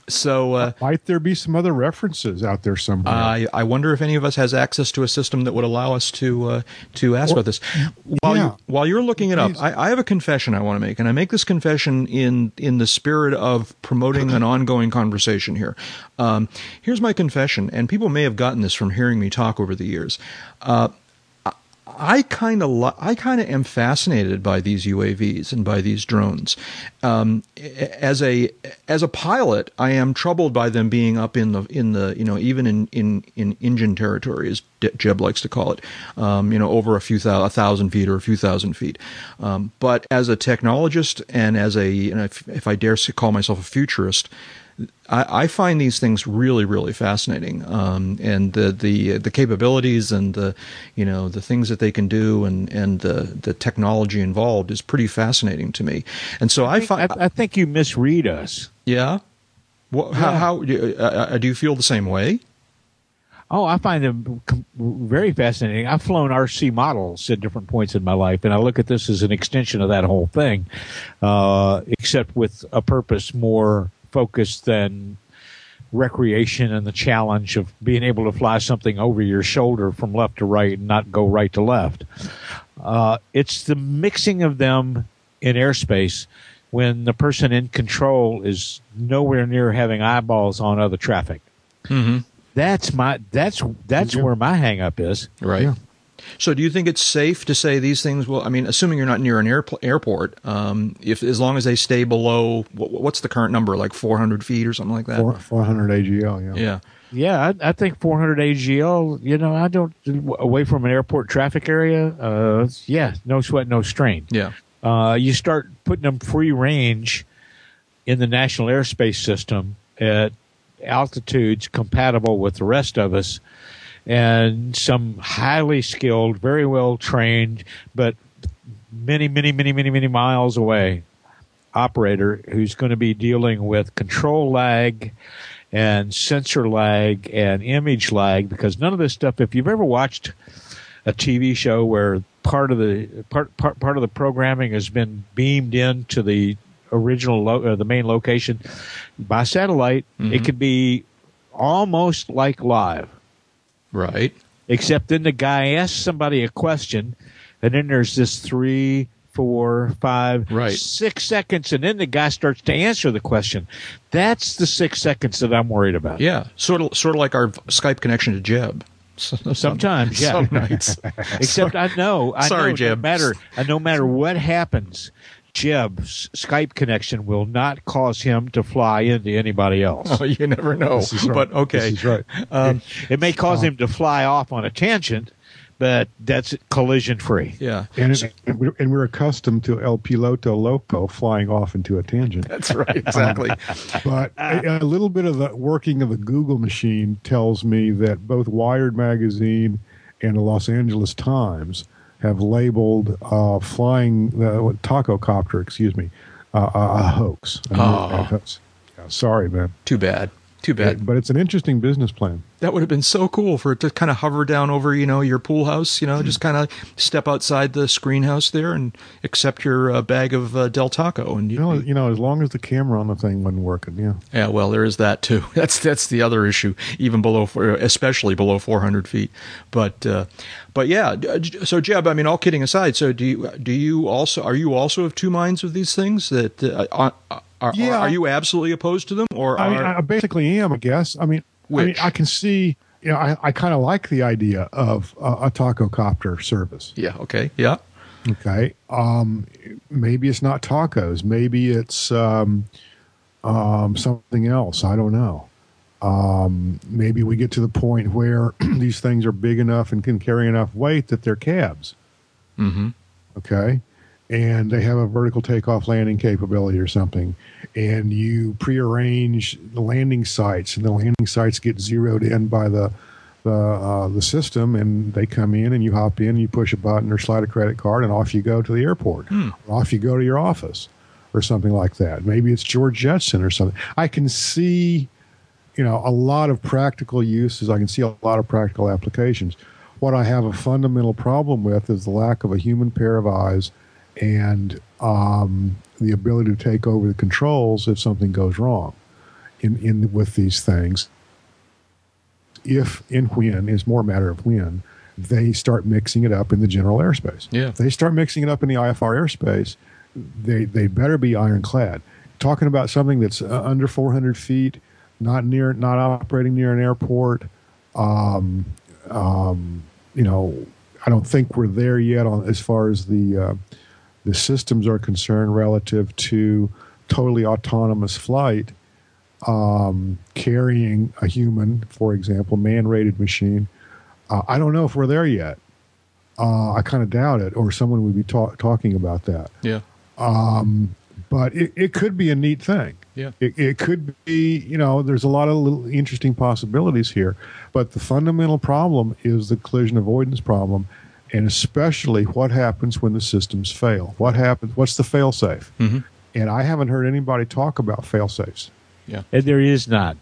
so uh, might there be some other references out there somewhere? I I wonder if any of us has access to a system that would allow us to uh, to ask or, about this. While yeah. you while you're looking it up, I, I have a confession I want to make, and I make this confession in in the spirit of promoting an ongoing conversation here. Um, here's my confession, and people may have gotten this from hearing me talk over the years. Uh, I kind of lo- I kind of am fascinated by these U A Vs and by these drones. Um, as a as a pilot, I am troubled by them being up in the in the you know even in in, in engine territory, as Jeb likes to call it, um, you know over a few thousand, a thousand feet or a few thousand feet. Um, but as a technologist and as a and if, if I dare call myself a futurist, I, I find these things really, really fascinating, um, and the, the the capabilities and the you know the things that they can do and and the, the technology involved is pretty fascinating to me. And so I, I find I, I think you misread us. Yeah. Well, how, how uh, do you feel the same way? Oh, I find them very fascinating. I've flown R C models at different points in my life, and I look at this as an extension of that whole thing, uh, except with a purpose more focused than recreation and the challenge of being able to fly something over your shoulder from left to right and not go right to left. Uh, it's the mixing of them in airspace when the person in control is nowhere near having eyeballs on other traffic. Mm-hmm. That's my that's that's where my hang up is. Right. Yeah. So do you think it's safe to say these things will, I mean, assuming you're not near an airpl- airport, um, if as long as they stay below, what, what's the current number, like four hundred feet or something like that? four hundred A G L, yeah. Yeah, yeah I, I think four hundred A G L, you know, I don't, away from an airport traffic area, uh, yeah, no sweat, no strain. Yeah. Uh, you start putting them free range in the national airspace system at altitudes compatible with the rest of us, and some highly skilled, very well trained, but many, many, many, many, many miles away operator who's going to be dealing with control lag and sensor lag and image lag, because none of this stuff, if you've ever watched a T V show where part of the part part, part of the programming has been beamed into the original lo- uh, the main location by satellite, mm-hmm. It could be almost like live. Right. Except then the guy asks somebody a question, and then there's this three, four, five, right. six seconds, and then the guy starts to answer the question. That's the six seconds that I'm worried about. Yeah, sort of, sort of like our Skype connection to Jeb. Sometimes, yeah. Some nights. Except I know. I Sorry, know, Jeb. No matter, no matter what happens, Jeb's Skype connection will not cause him to fly into anybody else. Oh, you never know. This is right. But okay, this is right. um, it, it may cause um, him to fly off on a tangent, but that's collision free. Yeah, and, it, and, we're, and we're accustomed to El Piloto Loco flying off into a tangent. That's right, exactly. Um, but a, a little bit of the working of the Google machine tells me that both Wired magazine and the Los Angeles Times have labeled uh, flying uh, taco copter, excuse me, uh, a, a hoax. A oh. hoax. Sorry, man. Too bad. Too bad. It, but it's an interesting business plan. That would have been so cool for it to kind of hover down over, you know, your pool house, you know, mm-hmm. just kind of step outside the screen house there and accept your uh, bag of uh, Del Taco. And you, you know, you know, as long as the camera on the thing wasn't working, yeah. Yeah, well, there is that too. That's that's the other issue, even below, especially below four hundred feet. But uh, but yeah, so Jeb, I mean, all kidding aside, so do you do you also are you also of two minds with these things that uh, are, yeah. are, are you absolutely opposed to them, or I, are, I basically am, I guess. I mean. I mean, I can see, you know, I, I kind of like the idea of uh, a taco copter service. Yeah. Okay. Yeah. Okay. Um, maybe it's not tacos. Maybe it's um, um, something else. I don't know. Um, maybe we get to the point where these things are big enough and can carry enough weight that they're cabs. Mm-hmm. Okay. And they have a vertical takeoff landing capability or something, and you prearrange the landing sites, and the landing sites get zeroed in by the the, uh, the system, and they come in, and you hop in, and you push a button or slide a credit card, and off you go to the airport, hmm. off you go to your office, or something like that. Maybe it's George Jetson or something. I can see, you know, a lot of practical uses. I can see a lot of practical applications. What I have a fundamental problem with is the lack of a human pair of eyes and um, the ability to take over the controls if something goes wrong in, in with these things. If and when is more a matter of when they start mixing it up in the general airspace. Yeah. If they start mixing it up in the I F R airspace, they, they better be ironclad. Talking about something that's uh, under four hundred feet, not near, not operating near an airport, um, um, you know, I don't think we're there yet on as far as the... Uh, the systems are concerned relative to totally autonomous flight, um, carrying a human, for example, man-rated machine. Uh, I don't know if we're there yet. Uh, I kind of doubt it, or someone would be ta- talking about that. Yeah. Um, but it, it could be a neat thing. Yeah, it, it could be, you know, there's a lot of little interesting possibilities here. But the fundamental problem is the collision avoidance problem, and especially what happens when the systems fail. What happens? What's the fail-safe? Mm-hmm. And I haven't heard anybody talk about fail-safes. Yeah, and there is not.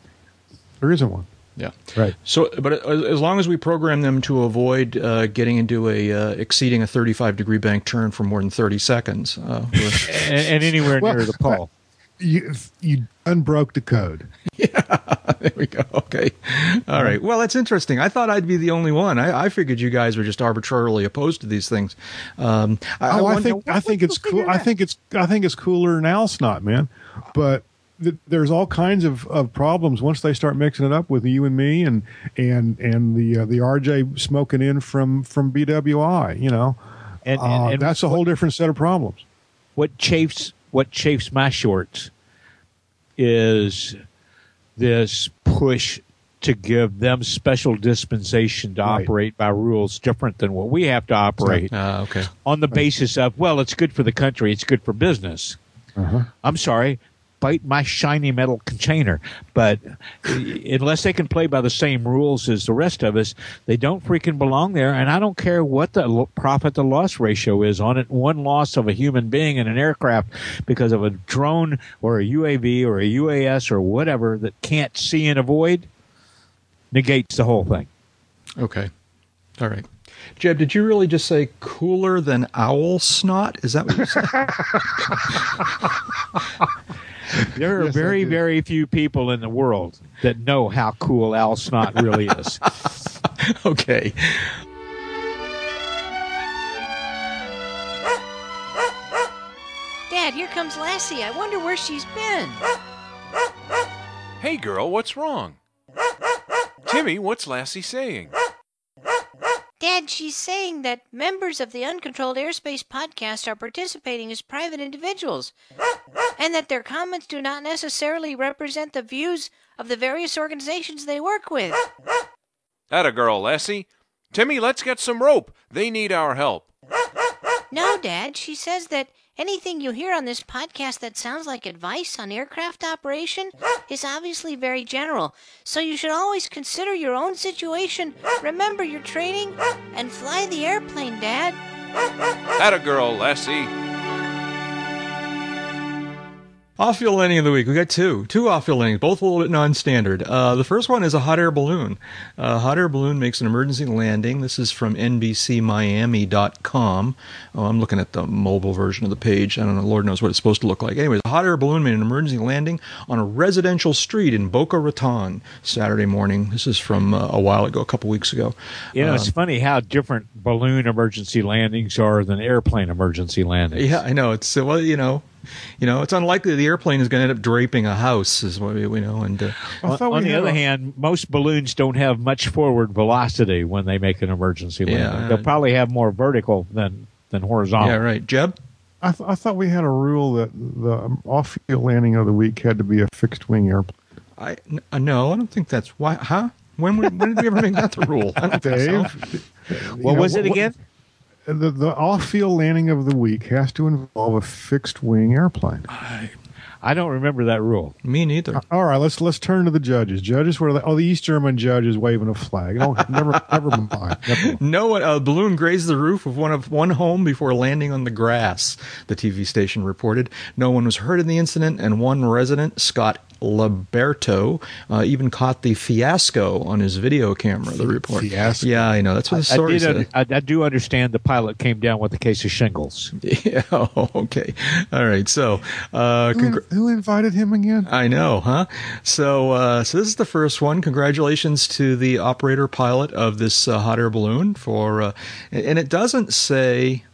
There isn't one. Yeah. Right. So, but as long as we program them to avoid uh, getting into a uh, exceeding a thirty-five degree bank turn for more than thirty seconds, uh, and, and anywhere well, near the pole, you you unbroke the code. Yeah. There we go. Okay. All right. Well, that's interesting. I thought I'd be the only one. I, I figured you guys were just arbitrarily opposed to these things. Um, I, oh, I, I think I think it's cool. I think it's I think it's cooler now, snot man, but. There's all kinds of, of problems once they start mixing it up with you and me and and and the uh, the R J smoking in from from B W I, you know, and, and, uh, and that's a whole what, different set of problems. What chafes what chafes my shorts is this push to give them special dispensation to right. operate by rules different than what we have to operate. Uh, okay. On the right. basis of, well, it's good for the country, it's good for business. Uh-huh. I'm sorry. Bite my shiny metal container. But unless they can play by the same rules as the rest of us, they don't freaking belong there. And I don't care what the profit to loss ratio is on it. One loss of a human being in an aircraft because of a drone or a U A V or a U A S or whatever that can't see and avoid negates the whole thing. Okay. All right. Jeb, did you really just say cooler than owl snot? Is that what you said? There are yes, very, very few people in the world that know how cool owl snot really is. Okay. Dad, here comes Lassie. I wonder where she's been. Hey, girl, what's wrong? Timmy, what's Lassie saying? Dad, she's saying that members of the Uncontrolled Airspace podcast are participating as private individuals and that their comments do not necessarily represent the views of the various organizations they work with. Atta girl, Lassie. Timmy, let's get some rope. They need our help. No, Dad. She says that anything you hear on this podcast that sounds like advice on aircraft operation is obviously very general, so you should always consider your own situation, remember your training, and fly the airplane, Dad. Atta girl, Lassie. Off-field landing of the week. We got two. Two off-field landings, both a little bit non-standard. Uh, the first one is a hot air balloon. A uh, hot air balloon makes an emergency landing. This is from N B C Miami dot com. Oh, I'm looking at the mobile version of the page. I don't know. Lord knows what it's supposed to look like. Anyways, a hot air balloon made an emergency landing on a residential street in Boca Raton Saturday morning. This is from uh, a while ago, a couple weeks ago. You know, um, it's funny how different balloon emergency landings are than airplane emergency landings. Yeah, I know. It's, well, you know. You know, it's unlikely the airplane is going to end up draping a house, is what we know. And uh, on the other hand, most balloons don't have much forward velocity when they make an emergency landing. Yeah, they'll probably have more vertical than, than horizontal. Yeah, right. Jeb? I, th- I thought we had a rule that the off-field landing of the week had to be a fixed-wing airplane. I, n- no, I don't think that's why. Huh? When, when did we ever make that the rule? I don't Dave, think so. What know, was it what, again? What, The, the off-field landing of the week has to involve a fixed-wing airplane. I, I don't remember that rule. Me neither. All right, let's let's turn to the judges. Judges, where are they? Oh, the East German judge is waving a flag. Oh, never, never mind. Never. No one. A balloon grazed the roof of one of one home before landing on the grass. The T V station reported no one was hurt in the incident, and one resident, Scott Liberto, uh, even caught the fiasco on his video camera, the report. Fiasco. Yeah, I know. That's what the story I did, said. I, I do understand the pilot came down with a case of shingles. Yeah, oh, okay. All right, so... Uh, who, congr- who invited him again? I know, huh? So uh, so this is the first one. Congratulations to the operator pilot of this uh, hot air balloon for... Uh, and it doesn't say...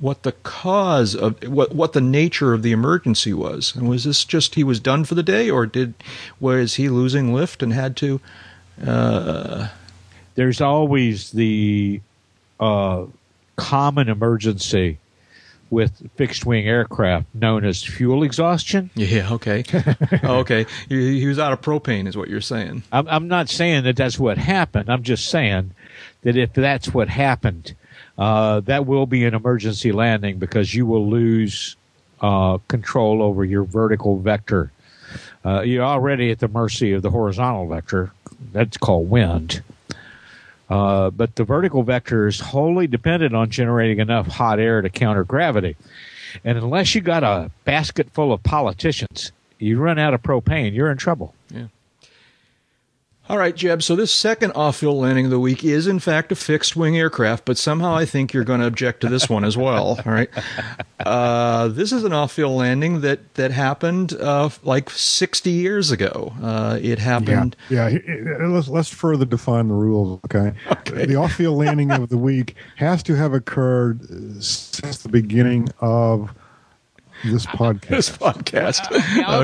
what the cause of what what the nature of the emergency was, and was this just he was done for the day, or did was he losing lift and had to? Uh... There's always the uh, common emergency with fixed wing aircraft known as fuel exhaustion. Yeah. Okay. Okay. He, he was out of propane, is what you're saying. I'm, I'm not saying that that's what happened. I'm just saying that if that's what happened. Uh, that will be an emergency landing because you will lose uh, control over your vertical vector uh, you're already at the mercy of the horizontal vector. That's called wind. Uh, but the vertical vector is wholly dependent on generating enough hot air to counter gravity. And unless you got a basket full of politicians, you run out of propane, you're in trouble. Yeah. All right, Jeb, so this second off-field landing of the week is, in fact, a fixed-wing aircraft, but somehow I think you're going to object to this one as well, all right? Uh, this is an off-field landing that, that happened, uh, like, sixty years ago. Uh, it happened... Yeah, yeah. Let's, let's further define the rules, okay? okay. The off-field landing of the week has to have occurred since the beginning of... This podcast. This podcast. Uh,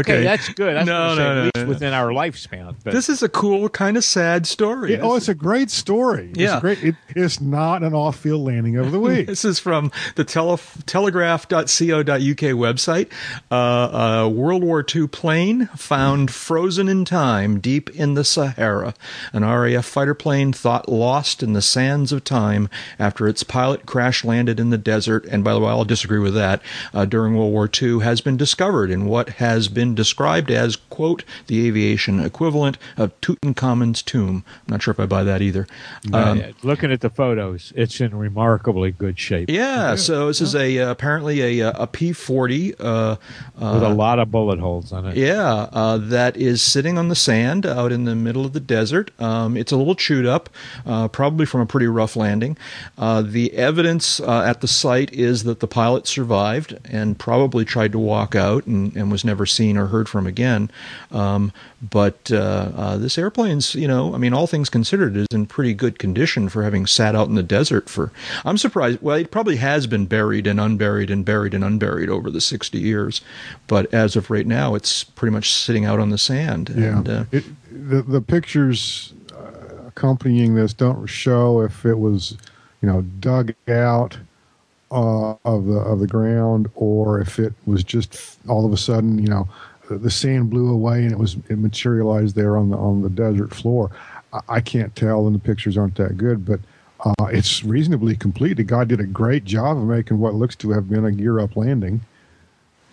okay, okay, that's good. That's no, no, no, at least no, no. within our lifespan. But. This is a cool, kind of sad story. It, oh, it's a great story. Yeah. It's, great. It, it's not an off-field landing of the week. This is from the tele- telegraph dot co dot U K website. Uh, a World War Two plane found frozen in time deep in the Sahara. An R A F fighter plane thought lost in the sands of time after its pilot crash-landed in the desert. And by the way, I'll disagree with that. Uh, during World War Two has been discovered in what has been described as, quote, the aviation equivalent of Tutankhamun's tomb. I'm not sure if I buy that either. Um, yeah, looking at the photos, it's in remarkably good shape. Yeah, yeah. so this yeah. is a uh, apparently a, a P forty. Uh, uh, With a lot of bullet holes on it. Yeah, uh, that is sitting on the sand out in the middle of the desert. Um, it's a little chewed up, uh, probably from a pretty rough landing. Uh, the evidence uh, at the site is that the pilot survived and probably tried to walk out and, and was never seen or heard from again. Um, but uh, uh, this airplane's, you know, I mean, all things considered, is in pretty good condition for having sat out in the desert for, I'm surprised, well, it probably has been buried and unburied and buried and unburied over the sixty years. But as of right now, it's pretty much sitting out on the sand. Yeah. And, uh, it, the, the pictures accompanying this don't show if it was, you know, dug out Uh, of the of the ground, or if it was just all of a sudden, you know, the sand blew away and it was it materialized there on the on the desert floor. I, I can't tell, and the pictures aren't that good, but uh, it's reasonably complete. The guy did a great job of making what looks to have been a gear up landing,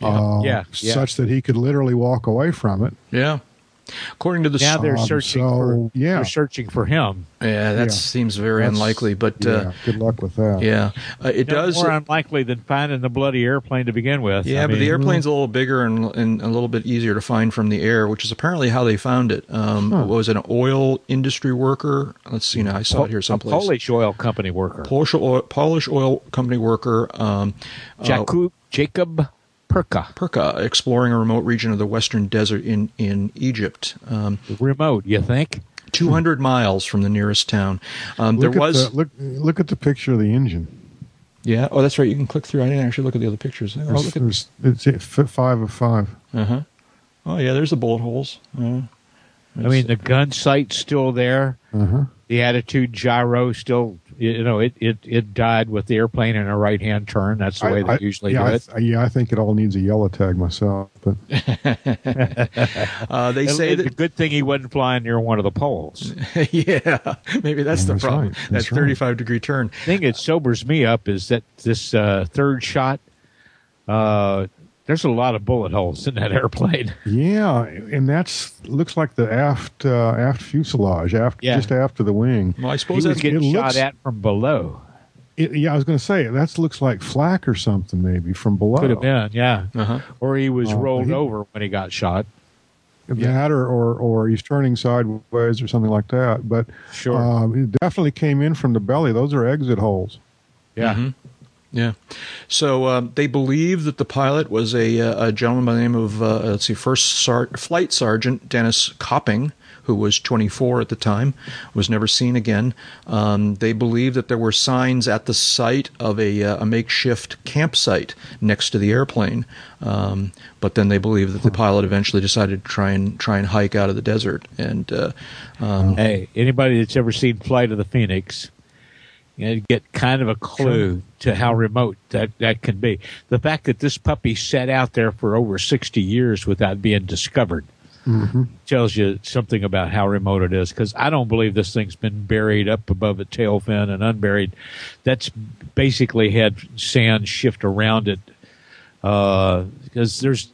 yeah. Uh, yeah, yeah. such that he could literally walk away from it. Yeah. According to the now, they're searching. Um, so, for, yeah, they're searching for him. Yeah, that yeah. seems very That's, unlikely. But yeah, uh, good luck with that. Yeah, uh, it no does more it, unlikely than finding the bloody airplane to begin with. Yeah, I but mean, the airplane's mm-hmm. a little bigger and, and a little bit easier to find from the air, which is apparently how they found it. Um, huh. Was it an oil industry worker? Let's see. You now I saw po- it here someplace. A Polish oil company worker. Polish oil, Polish oil company worker. Um, Jakub, uh, Jacob. Perka. Perka, exploring a remote region of the western desert in, in Egypt. Um, remote, you think? two hundred miles from the nearest town. Um, there was the, look, look at the picture of the engine. Yeah. Oh, that's right. You can click through. I didn't actually look at the other pictures. There's, oh, look at, it's it, five of five. Uh-huh. Oh, yeah, there's the bullet holes. Uh, I mean, the gun sight's still there. Uh-huh. The attitude gyro still... You know, it, it, it died with the airplane in a right-hand turn. That's the way I, they usually I, yeah, do it. I, yeah, I think it all needs a yellow tag myself. But uh, they it, say it's that, a good thing he wasn't flying near one of the poles. yeah, maybe that's yeah, the that's problem. Right. That's that thirty-five degree right. turn. The thing that sobers me up is that this uh, third shot, uh, there's a lot of bullet holes in that airplane. Yeah, and that's looks like the aft uh, aft fuselage, aft yeah. just after the wing. Well, I suppose that's getting shot looks, at from below. It, yeah, I was going to say that looks like flak or something maybe from below. Could have been, yeah. Uh-huh. Or he was uh, rolled he, over when he got shot. That yeah. or, or or he's turning sideways or something like that. But sure, um, it definitely came in from the belly. Those are exit holes. Yeah. Mm-hmm. Yeah, so um, they believe that the pilot was a, a gentleman by the name of uh, let's see, First Sar- Flight Sergeant Dennis Copping, who was twenty-four at the time, was never seen again. Um, they believe that there were signs at the site of a, uh, a makeshift campsite next to the airplane, um, but then they believe that the pilot eventually decided to try and try and hike out of the desert. And uh, um, hey, anybody that's ever seen Flight of the Phoenix. You know, get kind of a clue to how remote that, that can be. The fact that this puppy sat out there for over sixty years without being discovered mm-hmm. tells you something about how remote it is, because I don't believe this thing's been buried up above a tail fin and unburied. That's basically had sand shift around it, because uh, there's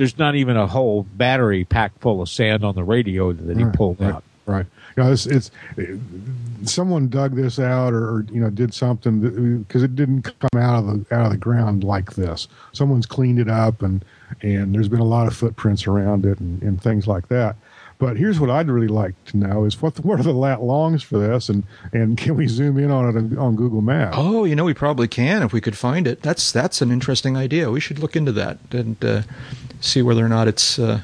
there's not even a whole battery pack full of sand on the radio that he right, pulled right, out. Right. You know, it's, it's it, someone dug this out, or, or you know, did something, because it didn't come out of the out of the ground like this. Someone's cleaned it up, and and there's been a lot of footprints around it, and, and things like that. But here's what I'd really like to know is what the, what are the lat longs for this, and, and can we zoom in on it on Google Maps? Oh, you know, we probably can if we could find it. That's that's an interesting idea. We should look into that and uh, see whether or not it's uh,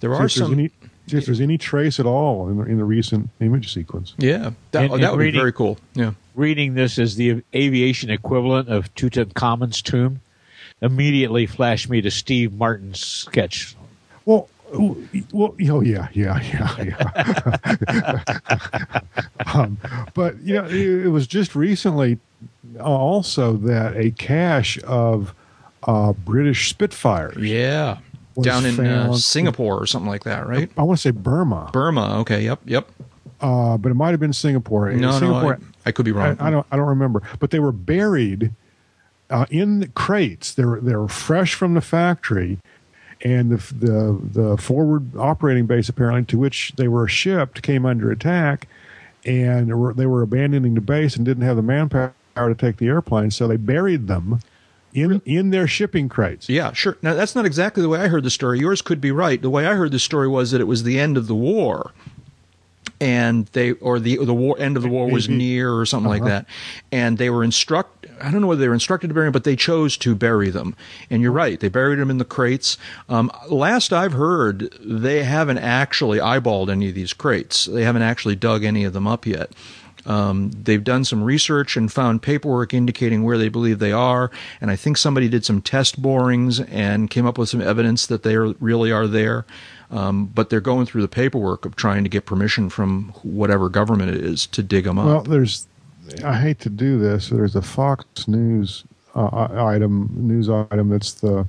there see are if some. Any, see if there's any trace at all in the, in the recent image sequence. Yeah, that, and, oh, that would reading, be very cool. Yeah, reading this as the aviation equivalent of Tutankhamun's tomb immediately flashed me to Steve Martin's sketch. Well. Well, oh yeah, yeah, yeah, yeah. um, but you know, it, it was just recently also that a cache of uh, British Spitfires, yeah, down in uh, Singapore or something like that, right? I, I want to say Burma. Burma, okay, yep, yep. Uh, but it might have been Singapore. No, Singapore, no, I, I could be wrong. I, I don't, I don't remember. But they were buried uh, in the crates. They were, they were fresh from the factory. And the, the the forward operating base, apparently, to which they were shipped, came under attack, and they were, they were abandoning the base and didn't have the manpower to take the airplane, so they buried them in in their shipping crates. Yeah, sure. Now, that's not exactly the way I heard the story. Yours could be right. The way I heard the story was that it was the end of the war, and they or the the war end of the war was near or something uh-huh. like that, and they were instructed. I don't know whether they were instructed to bury them, but they chose to bury them. And you're right. They buried them in the crates. Um, last I've heard, they haven't actually eyeballed any of these crates. They haven't actually dug any of them up yet. Um, they've done some research and found paperwork indicating where they believe they are. And I think somebody did some test borings and came up with some evidence that they are, really are there. Um, but they're going through the paperwork of trying to get permission from whatever government it is to dig them up. Well, there's... I hate to do this. There's a Fox News uh, item, news item that's the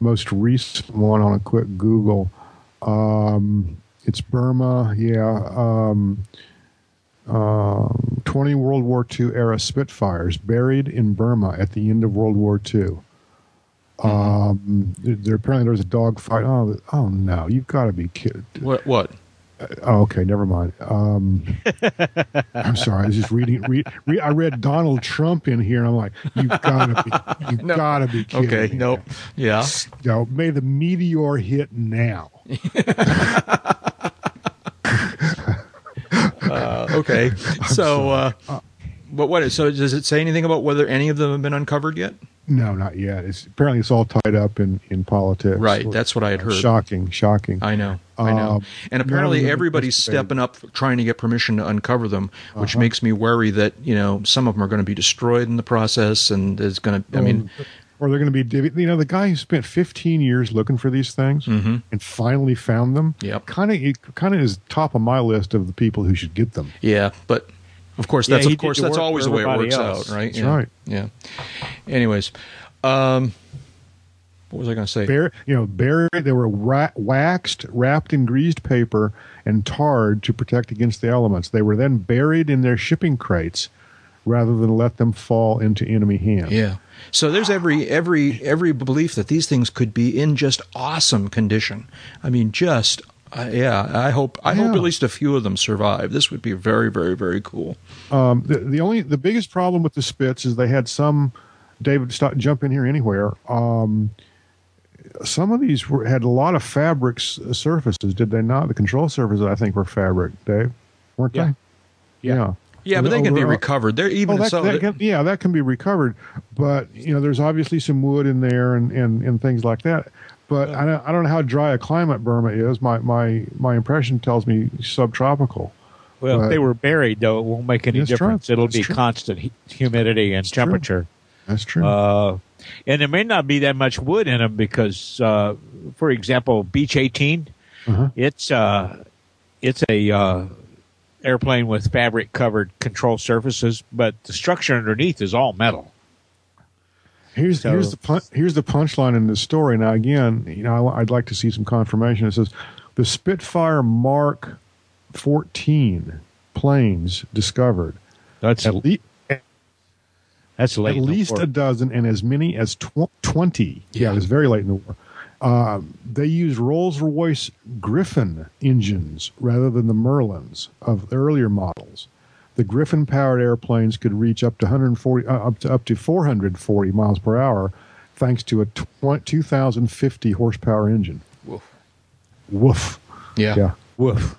most recent one on a quick Google. Um, it's Burma, yeah. Um, uh, twenty World War Two era Spitfires buried in Burma at the end of World War Two. Um, there apparently there was a dogfight. Oh, oh no! You've got to be kidding. What? What? Oh, okay, never mind. Um, I'm sorry. I was just reading. Read, read, I read Donald Trump in here, and I'm like, you've got to be, you've no. got to be kidding. Okay, me. Nope. Yeah. You know, may the meteor hit now. uh, okay. I'm so, uh, uh, but what is so? Does it say anything about whether any of them have been uncovered yet? No, not yet. It's apparently it's all tied up in, in politics. Right, that's what I had heard. Shocking, shocking. I know, I know. Um, and apparently everybody's stepping up trying to get permission to uncover them, which uh-huh. makes me worry that, you know, some of them are going to be destroyed in the process, and it's going to, I mean. Or they're going to be, you know, the guy who spent fifteen years looking for these things mm-hmm. and finally found them. Yep. Kind of kind of is top of my list of the people who should get them. Yeah, but. Of course, that's yeah, of course that's always the way it works else. out, right? That's yeah. right. Yeah. Anyways, um, what was I going to say? Bur- you know, buried. They were ra- waxed, wrapped in greased paper, and tarred to protect against the elements. They were then buried in their shipping crates, rather than let them fall into enemy hands. Yeah. So there's every every every belief that these things could be in just awesome condition. I mean, just. Uh, yeah, I hope I yeah. hope at least a few of them survive. This would be very, very, very cool. Um, the, the only the biggest problem with the Spits is they had some. David, stop, jump in here anywhere. Um, some of these were, had a lot of fabric surfaces, did they not? The control surfaces, I think, were fabric, Dave, weren't yeah. they? Yeah. yeah. Yeah, but they can be recovered. They're even oh, that, so that can, yeah, that can be recovered. But you know, there's obviously some wood in there and, and, and things like that. But I don't, I don't know how dry a climate Burma is. My my, my impression tells me subtropical. Well, but if they were buried, though, it won't make any difference. True. It'll that's be true. constant humidity and that's temperature. True. That's true. Uh, and there may not be that much wood in them because, uh, for example, Beach eighteen, uh-huh. it's uh, it's a uh, airplane with fabric covered control surfaces, but the structure underneath is all metal. Here's so, here's the pun- here's the punchline in this story. Now again, you know, I, I'd like to see some confirmation. It says the Spitfire Mark fourteen planes discovered. That's at least that's late at least a dozen and as many as tw- twenty. Yeah, yeah, it was very late in the war. Uh, they used Rolls-Royce Griffin engines rather than the Merlins of the earlier models. The Griffin-powered airplanes could reach up to one hundred forty, uh, up to up to four hundred forty miles per hour, thanks to a two thousand fifty horsepower engine. Woof, woof, yeah, yeah. woof.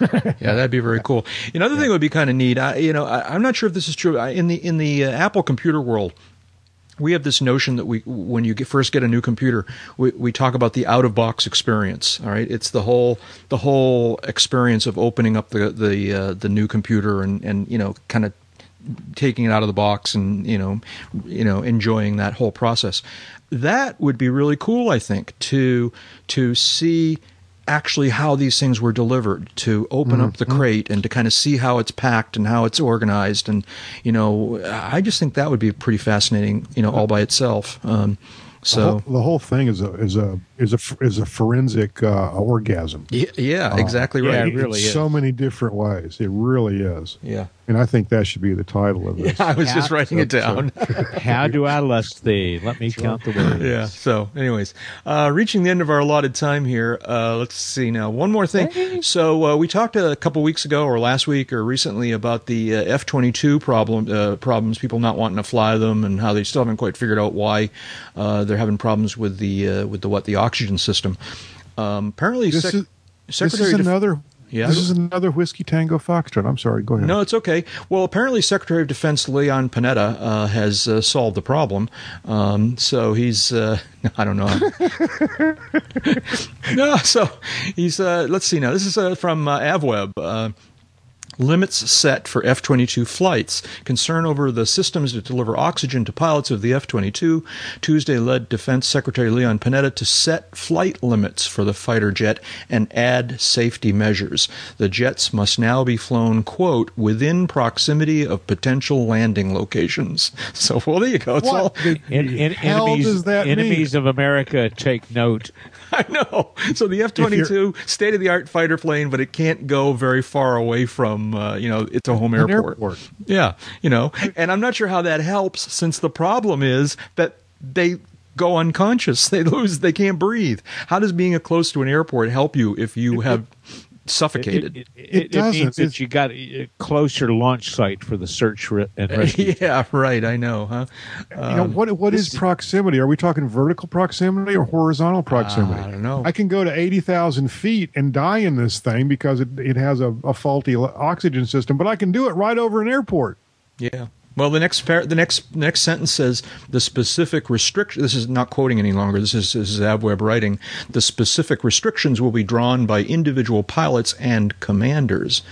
Yeah, that'd be very cool. Another yeah. thing would be kind of neat. I, you know, I, I'm not sure if this is true I, in the in the uh, Apple computer world. We have this notion that we, when you get, first get a new computer, we, we talk about the out-of-box experience. All right, it's the whole the whole experience of opening up the the uh, the new computer and, and you know kind of taking it out of the box and you know you know enjoying that whole process. That would be really cool, I think, to to see actually how these things were delivered, to open mm-hmm. up the crate and to kind of see how it's packed and how it's organized. And, you know, I just think that would be pretty fascinating, you know, all by itself. Um, so the whole, the whole thing is a, is a, is a, is a forensic, uh, orgasm. Yeah, yeah, exactly right. Uh, yeah, it really is. So many different ways. It really is. Yeah. And I think that should be the title of this. Yeah, I was how, just writing so, it down. So. How do I lust thee? Let me sure. count the words. Yeah. So, anyways, uh, reaching the end of our allotted time here. Uh, let's see now. One more thing. Hey. So uh, we talked a couple weeks ago, or last week, or recently about the uh, F twenty-two problem uh, problems. People not wanting to fly them, and how they still haven't quite figured out why uh, they're having problems with the uh, with the what the oxygen system. Um, apparently, this sec- is, Secretary. This is another. Yeah. This is another Whiskey Tango Foxtrot. I'm sorry. Go ahead. No, it's okay. Well, apparently Secretary of Defense Leon Panetta uh, has uh, solved the problem. Um, so he's, uh, I don't know. no, so he's, uh, let's see now. This is uh, from uh, AvWeb. Uh, Limits set for F twenty-two flights. Concern over the systems to deliver oxygen to pilots of the F twenty-two. Tuesday led Defense Secretary Leon Panetta to set flight limits for the fighter jet and add safety measures. The jets must now be flown, quote, within proximity of potential landing locations. So, well, there you go. It's all in, in, enemies, does that enemies of America take note. I know. So the F twenty-two, state-of-the-art fighter plane, but it can't go very far away from, uh, you know, its a home airport. airport. Yeah, you know. And I'm not sure how that helps, since the problem is that they go unconscious. They lose. They can't breathe. How does being close to an airport help you if you have suffocated? It, it, it, it, it doesn't. Means that you got a closer launch site for the search and rescue. Yeah, right. I know, huh? Um, you know what? What is proximity? Are we talking vertical proximity or horizontal proximity? Uh, I don't know. I can go to eighty thousand feet and die in this thing because it it has a, a faulty oxygen system, but I can do it right over an airport. Yeah. Well, the next par- the next next sentence says the specific restriction. This is not quoting any longer. This is this is AvWeb writing. The specific restrictions will be drawn by individual pilots and commanders.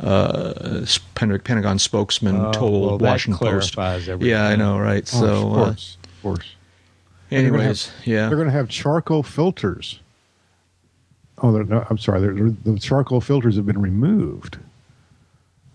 Uh, Pentagon spokesman oh, told well, Washington Post. Everything. Yeah, I know, right? Oh, so, of course, uh, of course. Anyways, they're have, yeah, they're going to have charcoal filters. Oh, they're, no, I'm sorry. They're, the charcoal filters have been removed.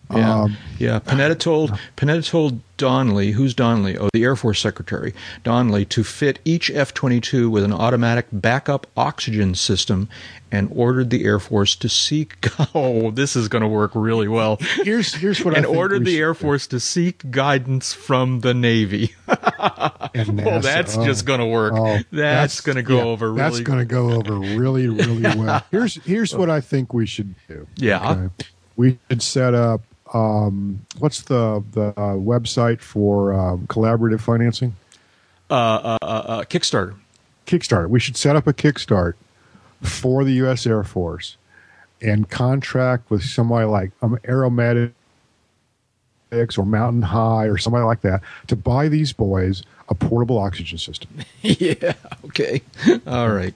Yeah, um, yeah. Panetta told Panetta told Donley, who's Donley? Oh, the Air Force Secretary, Donley, to fit each F twenty-two with an automatic backup oxygen system, and ordered the Air Force to seek. Oh, this is going to work really well. Here's here's what. And I And ordered the Air Force do. to seek guidance from the Navy. Well, that's oh, just going to work. Oh, that's that's going to go yeah, over. Really that's going to go over really, really well. Here's here's what I think we should do. Yeah, okay? We should set up. Um, what's the the uh, website for uh, collaborative financing? Uh, uh, uh, Kickstarter. Kickstarter. We should set up a Kickstarter for the U S Air Force and contract with somebody like um, Aeromatics or Mountain High or somebody like that to buy these boys a portable oxygen system. Yeah. Okay. All right.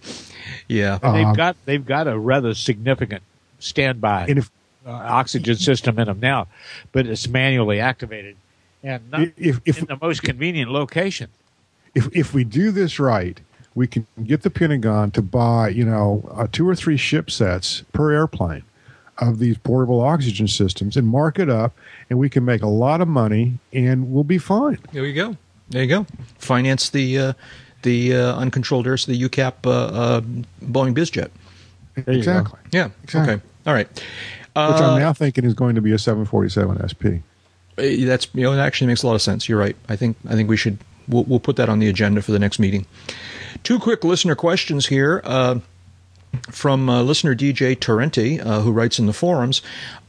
Yeah. Uh, they've got they've got a rather significant standby. And if Uh, oxygen system in them now, but it's manually activated and not if, if, in the most convenient location. If if we do this right, we can get the Pentagon to buy, you know, uh, two or three ship sets per airplane of these portable oxygen systems and mark it up, and we can make a lot of money, and we'll be fine. There you go. There you go. Finance the uh, the uh, uncontrolled airs, the U CAP uh, uh, Boeing BizJet. Exactly. Yeah. Exactly. Okay. All right. Uh, Which I'm now thinking is going to be a seven forty-seven S P. That's you know that actually makes a lot of sense. You're right. I think I think we should we'll, we'll put that on the agenda for the next meeting. Two quick listener questions here uh, from uh, listener D J Torrenti, uh, who writes in the forums.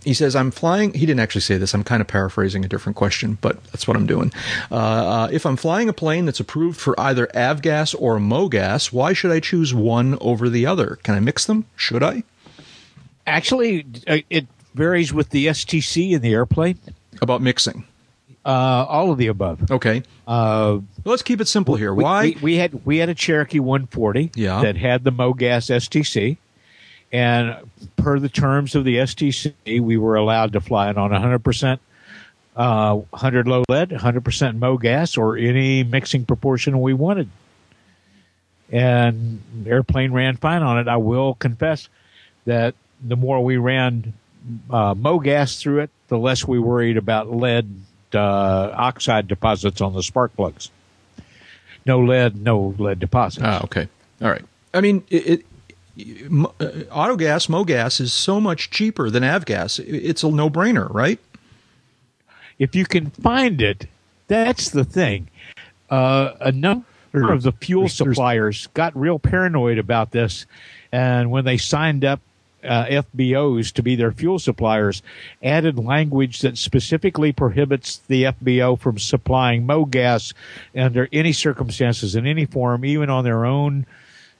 He says, I'm flying – he didn't actually say this. I'm kind of paraphrasing a different question, but that's what I'm doing. Uh, uh, if I'm flying a plane that's approved for either Avgas or Mogas, why should I choose one over the other? Can I mix them? Should I? Actually, it varies with the S T C in the airplane. About mixing? Uh, all of the above. Okay. Uh, Let's keep it simple here. We, why? We, we had we had a Cherokee one forty yeah. that had the Mogas S T C. And per the terms of the S T C, we were allowed to fly it on one hundred percent uh, one hundred low lead, one hundred percent Mogas, or any mixing proportion we wanted. And the airplane ran fine on it. I will confess that the more we ran uh, Mogas through it, the less we worried about lead uh, oxide deposits on the spark plugs. No lead, no lead deposits. Ah, okay. All right. I mean, it... it Autogas, Mogas is so much cheaper than Avgas. It's a no-brainer, right? If you can find it, that's the thing. Uh, a number of the fuel suppliers got real paranoid about this, and when they signed up uh, F B Os to be their fuel suppliers, added language that specifically prohibits the F B O from supplying Mogas under any circumstances in any form, even on their own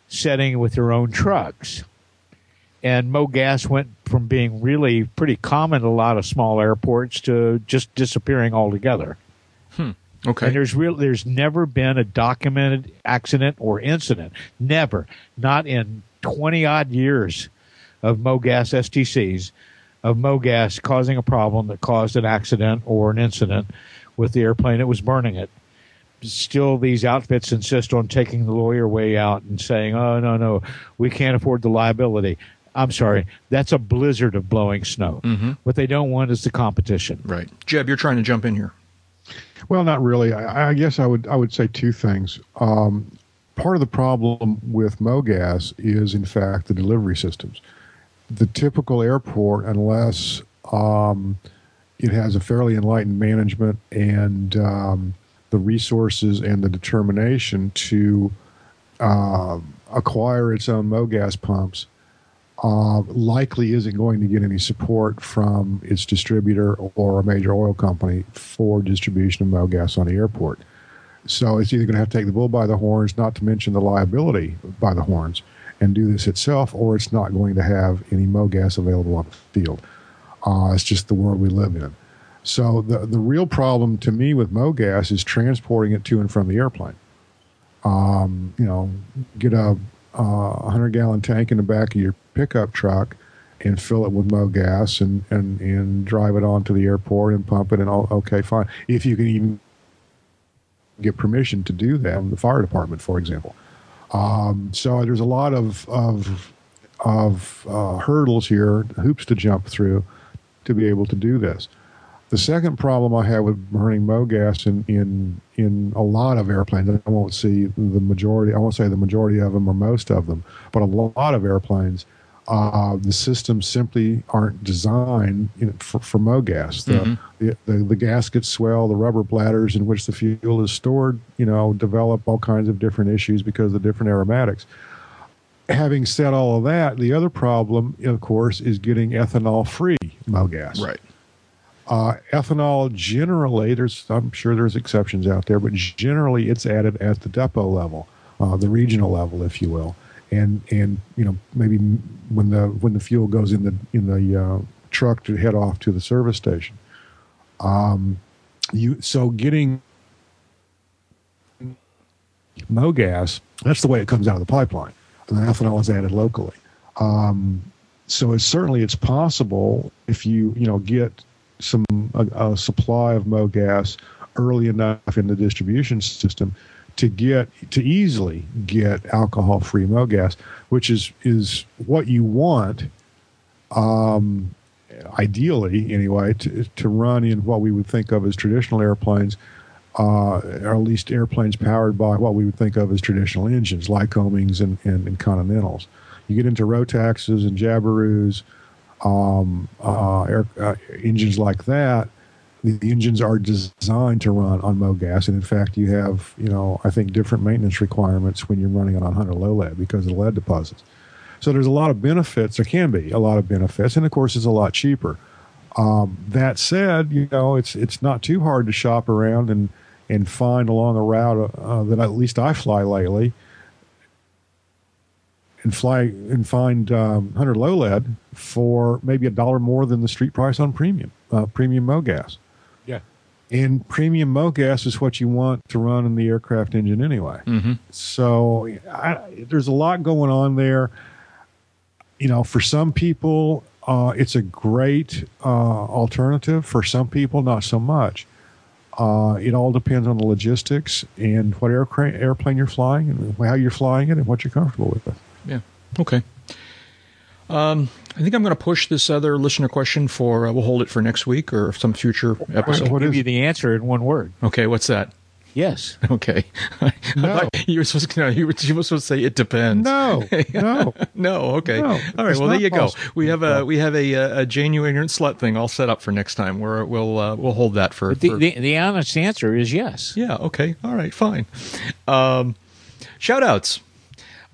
setting with their own trucks. And Mogas went from being really pretty common at a lot of small airports to just disappearing altogether. Hmm. Okay. And there's real there's never been a documented accident or incident. Never. Not in twenty odd years of Mogas S T Cs, of Mogas causing a problem that caused an accident or an incident with the airplane that was burning it. Still, these outfits insist on taking the lawyer way out and saying, oh, no, no, we can't afford the liability. I'm sorry. That's a blizzard of blowing snow. Mm-hmm. What they don't want is the competition. Right. Jeb, you're trying to jump in here. Well, not really. I, I guess I would I would say two things. Um, part of the problem with Mogas is, in fact, the delivery systems. The typical airport, unless um, it has a fairly enlightened management and um, – the resources and the determination to uh, acquire its own Mogas pumps, uh, likely isn't going to get any support from its distributor or a major oil company for distribution of Mogas on the airport. So it's either going to have to take the bull by the horns, not to mention the liability by the horns, and do this itself, or it's not going to have any Mogas available on the field. Uh, it's just the world we live in. So the the real problem to me with Mogas is transporting it to and from the airplane. Um, you know, get a hundred-gallon uh, tank in the back of your pickup truck and fill it with Mogas and, and, and drive it on to the airport and pump it and all. Okay, fine. If you can even get permission to do that from the fire department, for example. Um, so there's a lot of of of uh, hurdles here, hoops to jump through to be able to do this. The second problem I have with burning Mogas in, in in a lot of airplanes, I won't see the majority, I won't say the majority of them or most of them, but a lot of airplanes, uh, the systems simply aren't designed you know, for, for Mogas. The, mm-hmm. the, the, the gaskets swell, the rubber bladders in which the fuel is stored, you know, develop all kinds of different issues because of the different aromatics. Having said all of that, the other problem, of course, is getting ethanol-free Mogas. Right. Uh, ethanol generally, there's I'm sure there's exceptions out there, but generally it's added at the depot level, uh, the regional level, if you will, and and you know maybe when the when the fuel goes in the in the uh, truck to head off to the service station. Um, you so getting Mogas, that's the way it comes out of the pipeline, and the ethanol is added locally. Um, so it's certainly it's possible if you you know get some a, a supply of Mogas early enough in the distribution system to get to easily get alcohol-free Mogas, which is is what you want, um, ideally anyway, to to run in what we would think of as traditional airplanes, uh, or at least airplanes powered by what we would think of as traditional engines, like Lycomings and, and, and Continentals. You get into Rotaxes and Jabiroos, Um, uh, air, uh, engines like that, The, the engines are designed to run on MoGas, and in fact, you have, you know, I think different maintenance requirements when you're running it on one hundred low lead because of the lead deposits. So there's a lot of benefits. There can be a lot of benefits, and of course, it's a lot cheaper. Um, that said, you know, it's it's not too hard to shop around and and find along a route uh, that at least I fly lately, and fly and find um, one hundred low lead for maybe a dollar more than the street price on premium uh, premium MoGas. Yeah, and premium MoGas is what you want to run in the aircraft engine anyway. Mm-hmm. So I, there's a lot going on there. You know, for some people, uh, it's a great uh, alternative. For some people, not so much. Uh, it all depends on the logistics and what aircra- airplane you're flying and how you're flying it and what you're comfortable with. Yeah. Okay. Um, I think I'm going to push this other listener question for, uh, we'll hold it for next week or some future episode. I'll give you the answer in one word. Okay, what's that? Yes. Okay. No. You were supposed to, no, you were, you were supposed to say it depends. No. No. No. Okay. No, all right. Well, there you possible. go. We have a we have a, a genuine ignorant slut thing all set up for next time. We're, we'll uh, we'll hold that for, the, for the the honest answer is yes. Yeah. Okay. All right. Fine. Um, shout outs.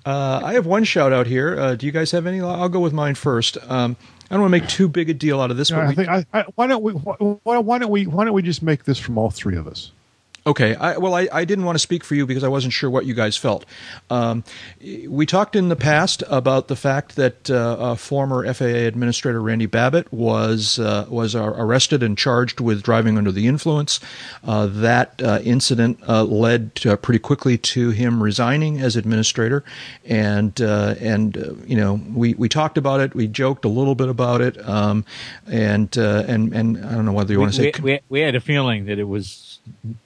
Uh, I have one shout out here. Uh, do you guys have any? I'll go with mine first. Um, I don't want to make too big a deal out of this. No, I we, think I, I, why don't we? Why, why don't we? Why don't we just make this from all three of us? Okay. I, well, I, I didn't want to speak for you because I wasn't sure what you guys felt. Um, we talked in the past about the fact that uh, uh, former F A A Administrator Randy Babbitt was uh, was uh, arrested and charged with driving under the influence. Uh, that uh, incident uh, led to, uh, pretty quickly to him resigning as administrator, and uh, and uh, you know we, we talked about it. We joked a little bit about it, um, and uh, and and I don't know whether you want to we, say we, we had a feeling that it was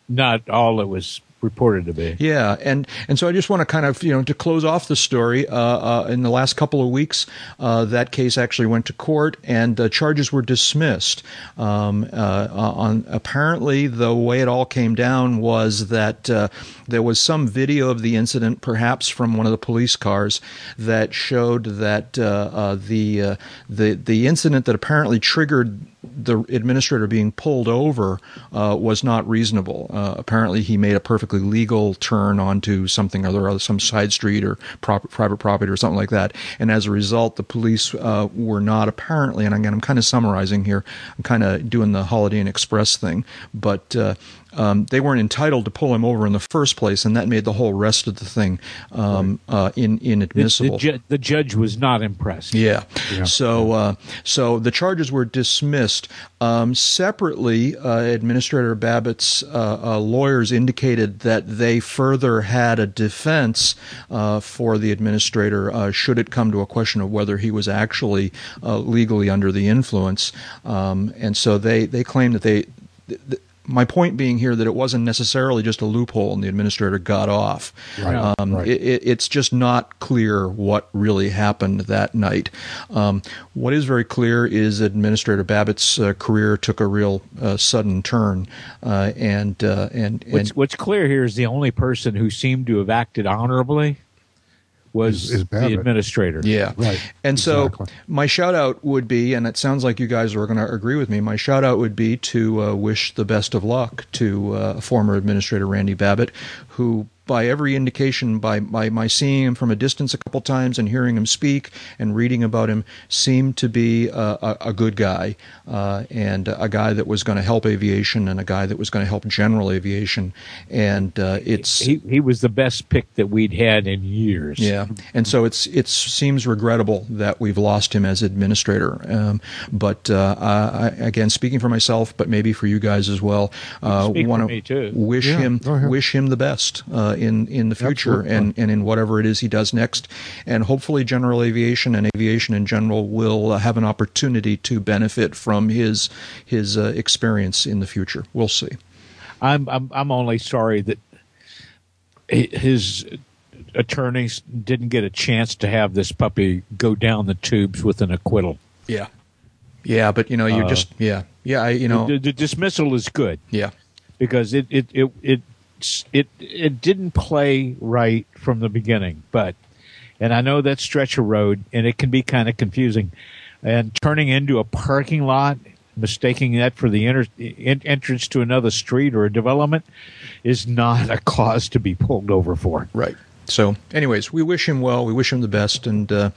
not all it was reported to be. Yeah, and, and so I just want to kind of, you know, to close off the story, uh, uh, in the last couple of weeks, uh, that case actually went to court, and uh, charges were dismissed. Um, uh, on apparently, the way it all came down was that uh, there was some video of the incident, perhaps from one of the police cars, that showed that uh, uh, the uh, the the incident that apparently triggered the administrator being pulled over uh, was not reasonable. Uh, apparently, he made a perfectly legal turn onto something or other, some side street or prop- private property or something like that. And as a result, the police uh, were not apparently, and again, I'm kind of summarizing here, I'm kind of doing the Holiday Inn Express thing, but uh, um, they weren't entitled to pull him over in the first place, and that made the whole rest of the thing um, uh, in, inadmissible. The, the, ju- the judge was not impressed. Yeah. yeah. So, uh, so the charges were dismissed. Um, separately, uh, Administrator Babbitt's uh, uh, lawyers indicated that they further had a defense uh, for the administrator uh, should it come to a question of whether he was actually uh, legally under the influence. Um, and so they, they claimed that they th- – th- my point being here that it wasn't necessarily just a loophole and the administrator got off. Right, um, right. It, it's just not clear what really happened that night. Um, what is very clear is Administrator Babbitt's uh, career took a real uh, sudden turn. Uh, and uh, and, and what's, what's clear here is the only person who seemed to have acted honorably was is, is the administrator. Yeah. Right. And exactly. So my shout out would be, and it sounds like you guys are going to agree with me, my shout out would be to uh, wish the best of luck to uh, former Administrator Randy Babbitt, who by every indication, by, by my seeing him from a distance a couple times and hearing him speak and reading about him, seemed to be a, a, a good guy uh, and a guy that was going to help aviation and a guy that was going to help general aviation. And uh, it's he, he was the best pick that we'd had in years. Yeah, and so it's it seems regrettable that we've lost him as administrator. Um, but uh, I, again, speaking for myself, but maybe for you guys as well, uh, want to wish yeah, him wish him the best. Uh, In, in the future and, and in whatever it is he does next. And hopefully general aviation and aviation in general will uh, have an opportunity to benefit from his his uh, experience in the future. We'll see. I'm, I'm I'm only sorry that his attorneys didn't get a chance to have this puppy go down the tubes with an acquittal. Yeah. Yeah, but, you know, you uh, just, yeah. Yeah, I, you know. The, the dismissal is good. Yeah. Because it, it, it, it It it didn't play right from the beginning, but and I know that stretch of road and it can be kind of confusing, and turning into a parking lot mistaking that for the enter- in- entrance to another street or a development is not a cause to be pulled over for. Right. So, anyways, we wish him well. We wish him the best, and uh,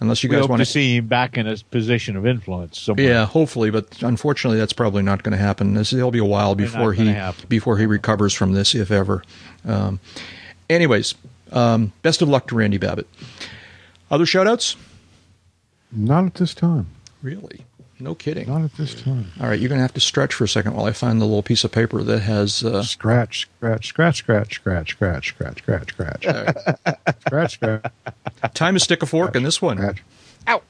unless you we guys want to see him back in a position of influence somewhere. Yeah, hopefully, but unfortunately, that's probably not going to happen. This will be a while before he happen. before he recovers from this, if ever. Um, anyways, um, best of luck to Randy Babbitt. Other shout-outs? Not at this time. Really? No kidding. Not at this time. All right, you're going to have to stretch for a second while I find the little piece of paper that has... Uh, scratch, scratch, scratch, scratch, scratch, scratch, scratch, scratch, scratch. Scratch, scratch. Time to stick a fork scratch, in this one. Scratch. Out.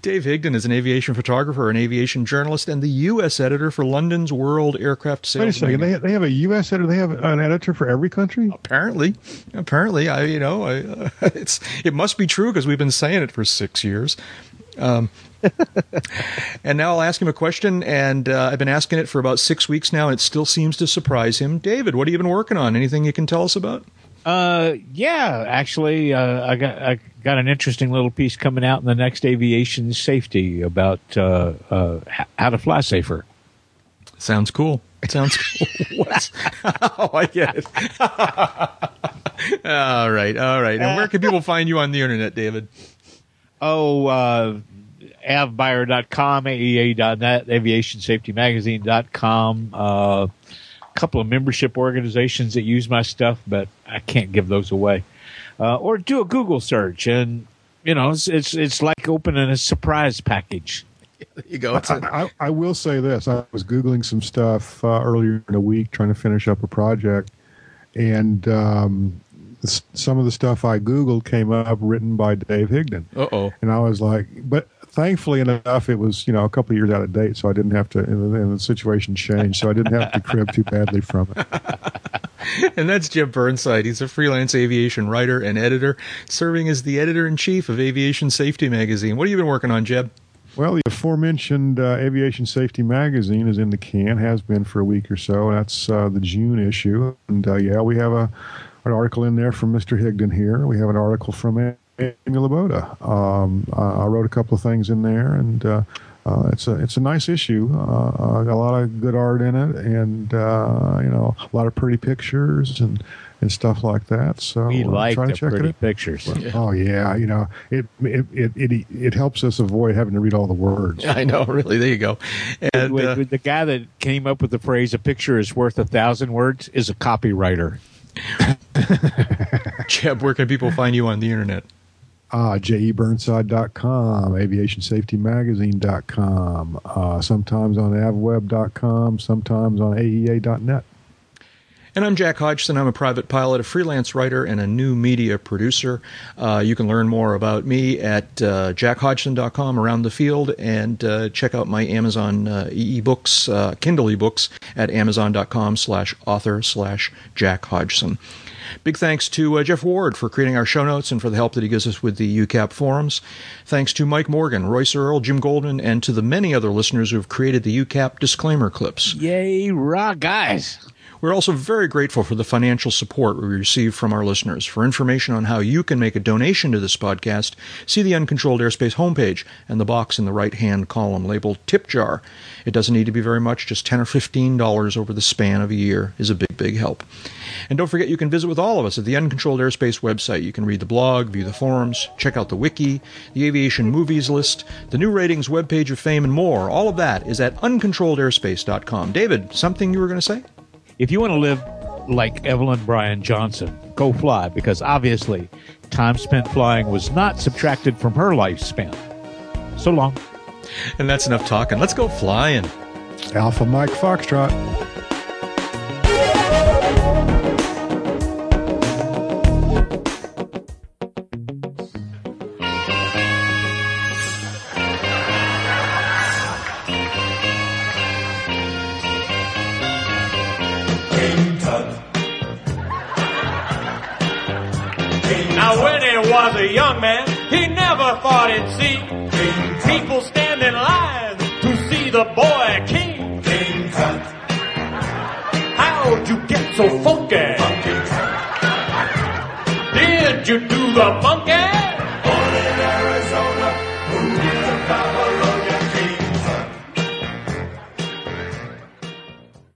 Dave Higdon is an aviation photographer, an aviation journalist, and the U S editor for London's World Aircraft Sales. Wait a second, they, they have a U S editor. They have an editor for every country. Apparently, apparently, I you know, I, uh, it's it must be true because we've been saying it for six years. Um, and now I'll ask him a question, and uh, I've been asking it for about six weeks now, and it still seems to surprise him. David, what have you been working on? Anything you can tell us about? Uh, yeah, actually, uh, I got I got an interesting little piece coming out in the next Aviation Safety about uh, uh, how to fly safer. Sounds cool. Sounds cool. What? Oh, I get it. All right, all right. And where can people find you on the internet, David? Oh, uh, avbuyer dot com, A E A dot net, Aviation Safety Magazine dot com, uh, couple of membership organizations that use my stuff, but I can't give those away. Uh, or do a Google search, and you know it's it's, it's like opening a surprise package. Yeah, there you go. It's a- I, I, I will say this: I was Googling some stuff uh, earlier in the week, trying to finish up a project, and um, some of the stuff I Googled came up written by Dave Higdon. Uh oh! And I was like, but. Thankfully enough, it was, you know, a couple of years out of date, so I didn't have to, and the, and the situation changed, so I didn't have to crib too badly from it. And that's Jim Burnside. He's a freelance aviation writer and editor, serving as the editor-in-chief of Aviation Safety Magazine. What have you been working on, Jeb? Well, the aforementioned uh, Aviation Safety Magazine is in the can, has been for a week or so. That's uh, the June issue. And, uh, yeah, we have a an article in there from Mister Higdon here. We have an article from it. Emil Aboda. Um, I wrote a couple of things in there, and uh, uh, it's a it's a nice issue. Uh, uh, got a lot of good art in it, and uh, you know, a lot of pretty pictures and, and stuff like that. So we like the pretty pictures. Yeah. Oh yeah, you know, it it, it it it helps us avoid having to read all the words. I know, really. There you go. And with, with, uh, the guy that came up with the phrase "a picture is worth a thousand words" is a copywriter. Jeb, where can people find you on the internet? Uh, j e burnside dot com, aviation safety magazine dot com, uh, sometimes on avweb dot com, sometimes on a e a dot net. And I'm Jack Hodgson. I'm a private pilot, a freelance writer, and a new media producer. Uh, you can learn more about me at uh, jack hodgson dot com, around the field, and uh, check out my Amazon uh, ebooks, uh, Kindle ebooks, at amazon dot com slash author slash jack hodgson. Big thanks to uh, Jeff Ward for creating our show notes and for the help that he gives us with the U C A P forums. Thanks to Mike Morgan, Royce Earl, Jim Goldman, and to the many other listeners who have created the U C A P disclaimer clips. Yay, raw guys! We're also very grateful for the financial support we receive from our listeners. For information on how you can make a donation to this podcast, see the Uncontrolled Airspace homepage and the box in the right-hand column labeled Tip Jar. It doesn't need to be very much, just ten dollars or fifteen dollars over the span of a year is a big, big help. And don't forget, you can visit with all of us at the Uncontrolled Airspace website. You can read the blog, view the forums, check out the wiki, the aviation movies list, the new ratings webpage of fame, and more. All of that is at uncontrolled airspace dot com. David, something you were going to say? If you want to live like Evelyn Bryan Johnson, go fly, because obviously time spent flying was not subtracted from her lifespan. So long. And that's enough talking. Let's go flying. Alpha Mike Foxtrot. Young man, he never thought he'd see people stand in line to see the boy king. King Tut. How'd you get so funky? Funky. Did you do the monkey?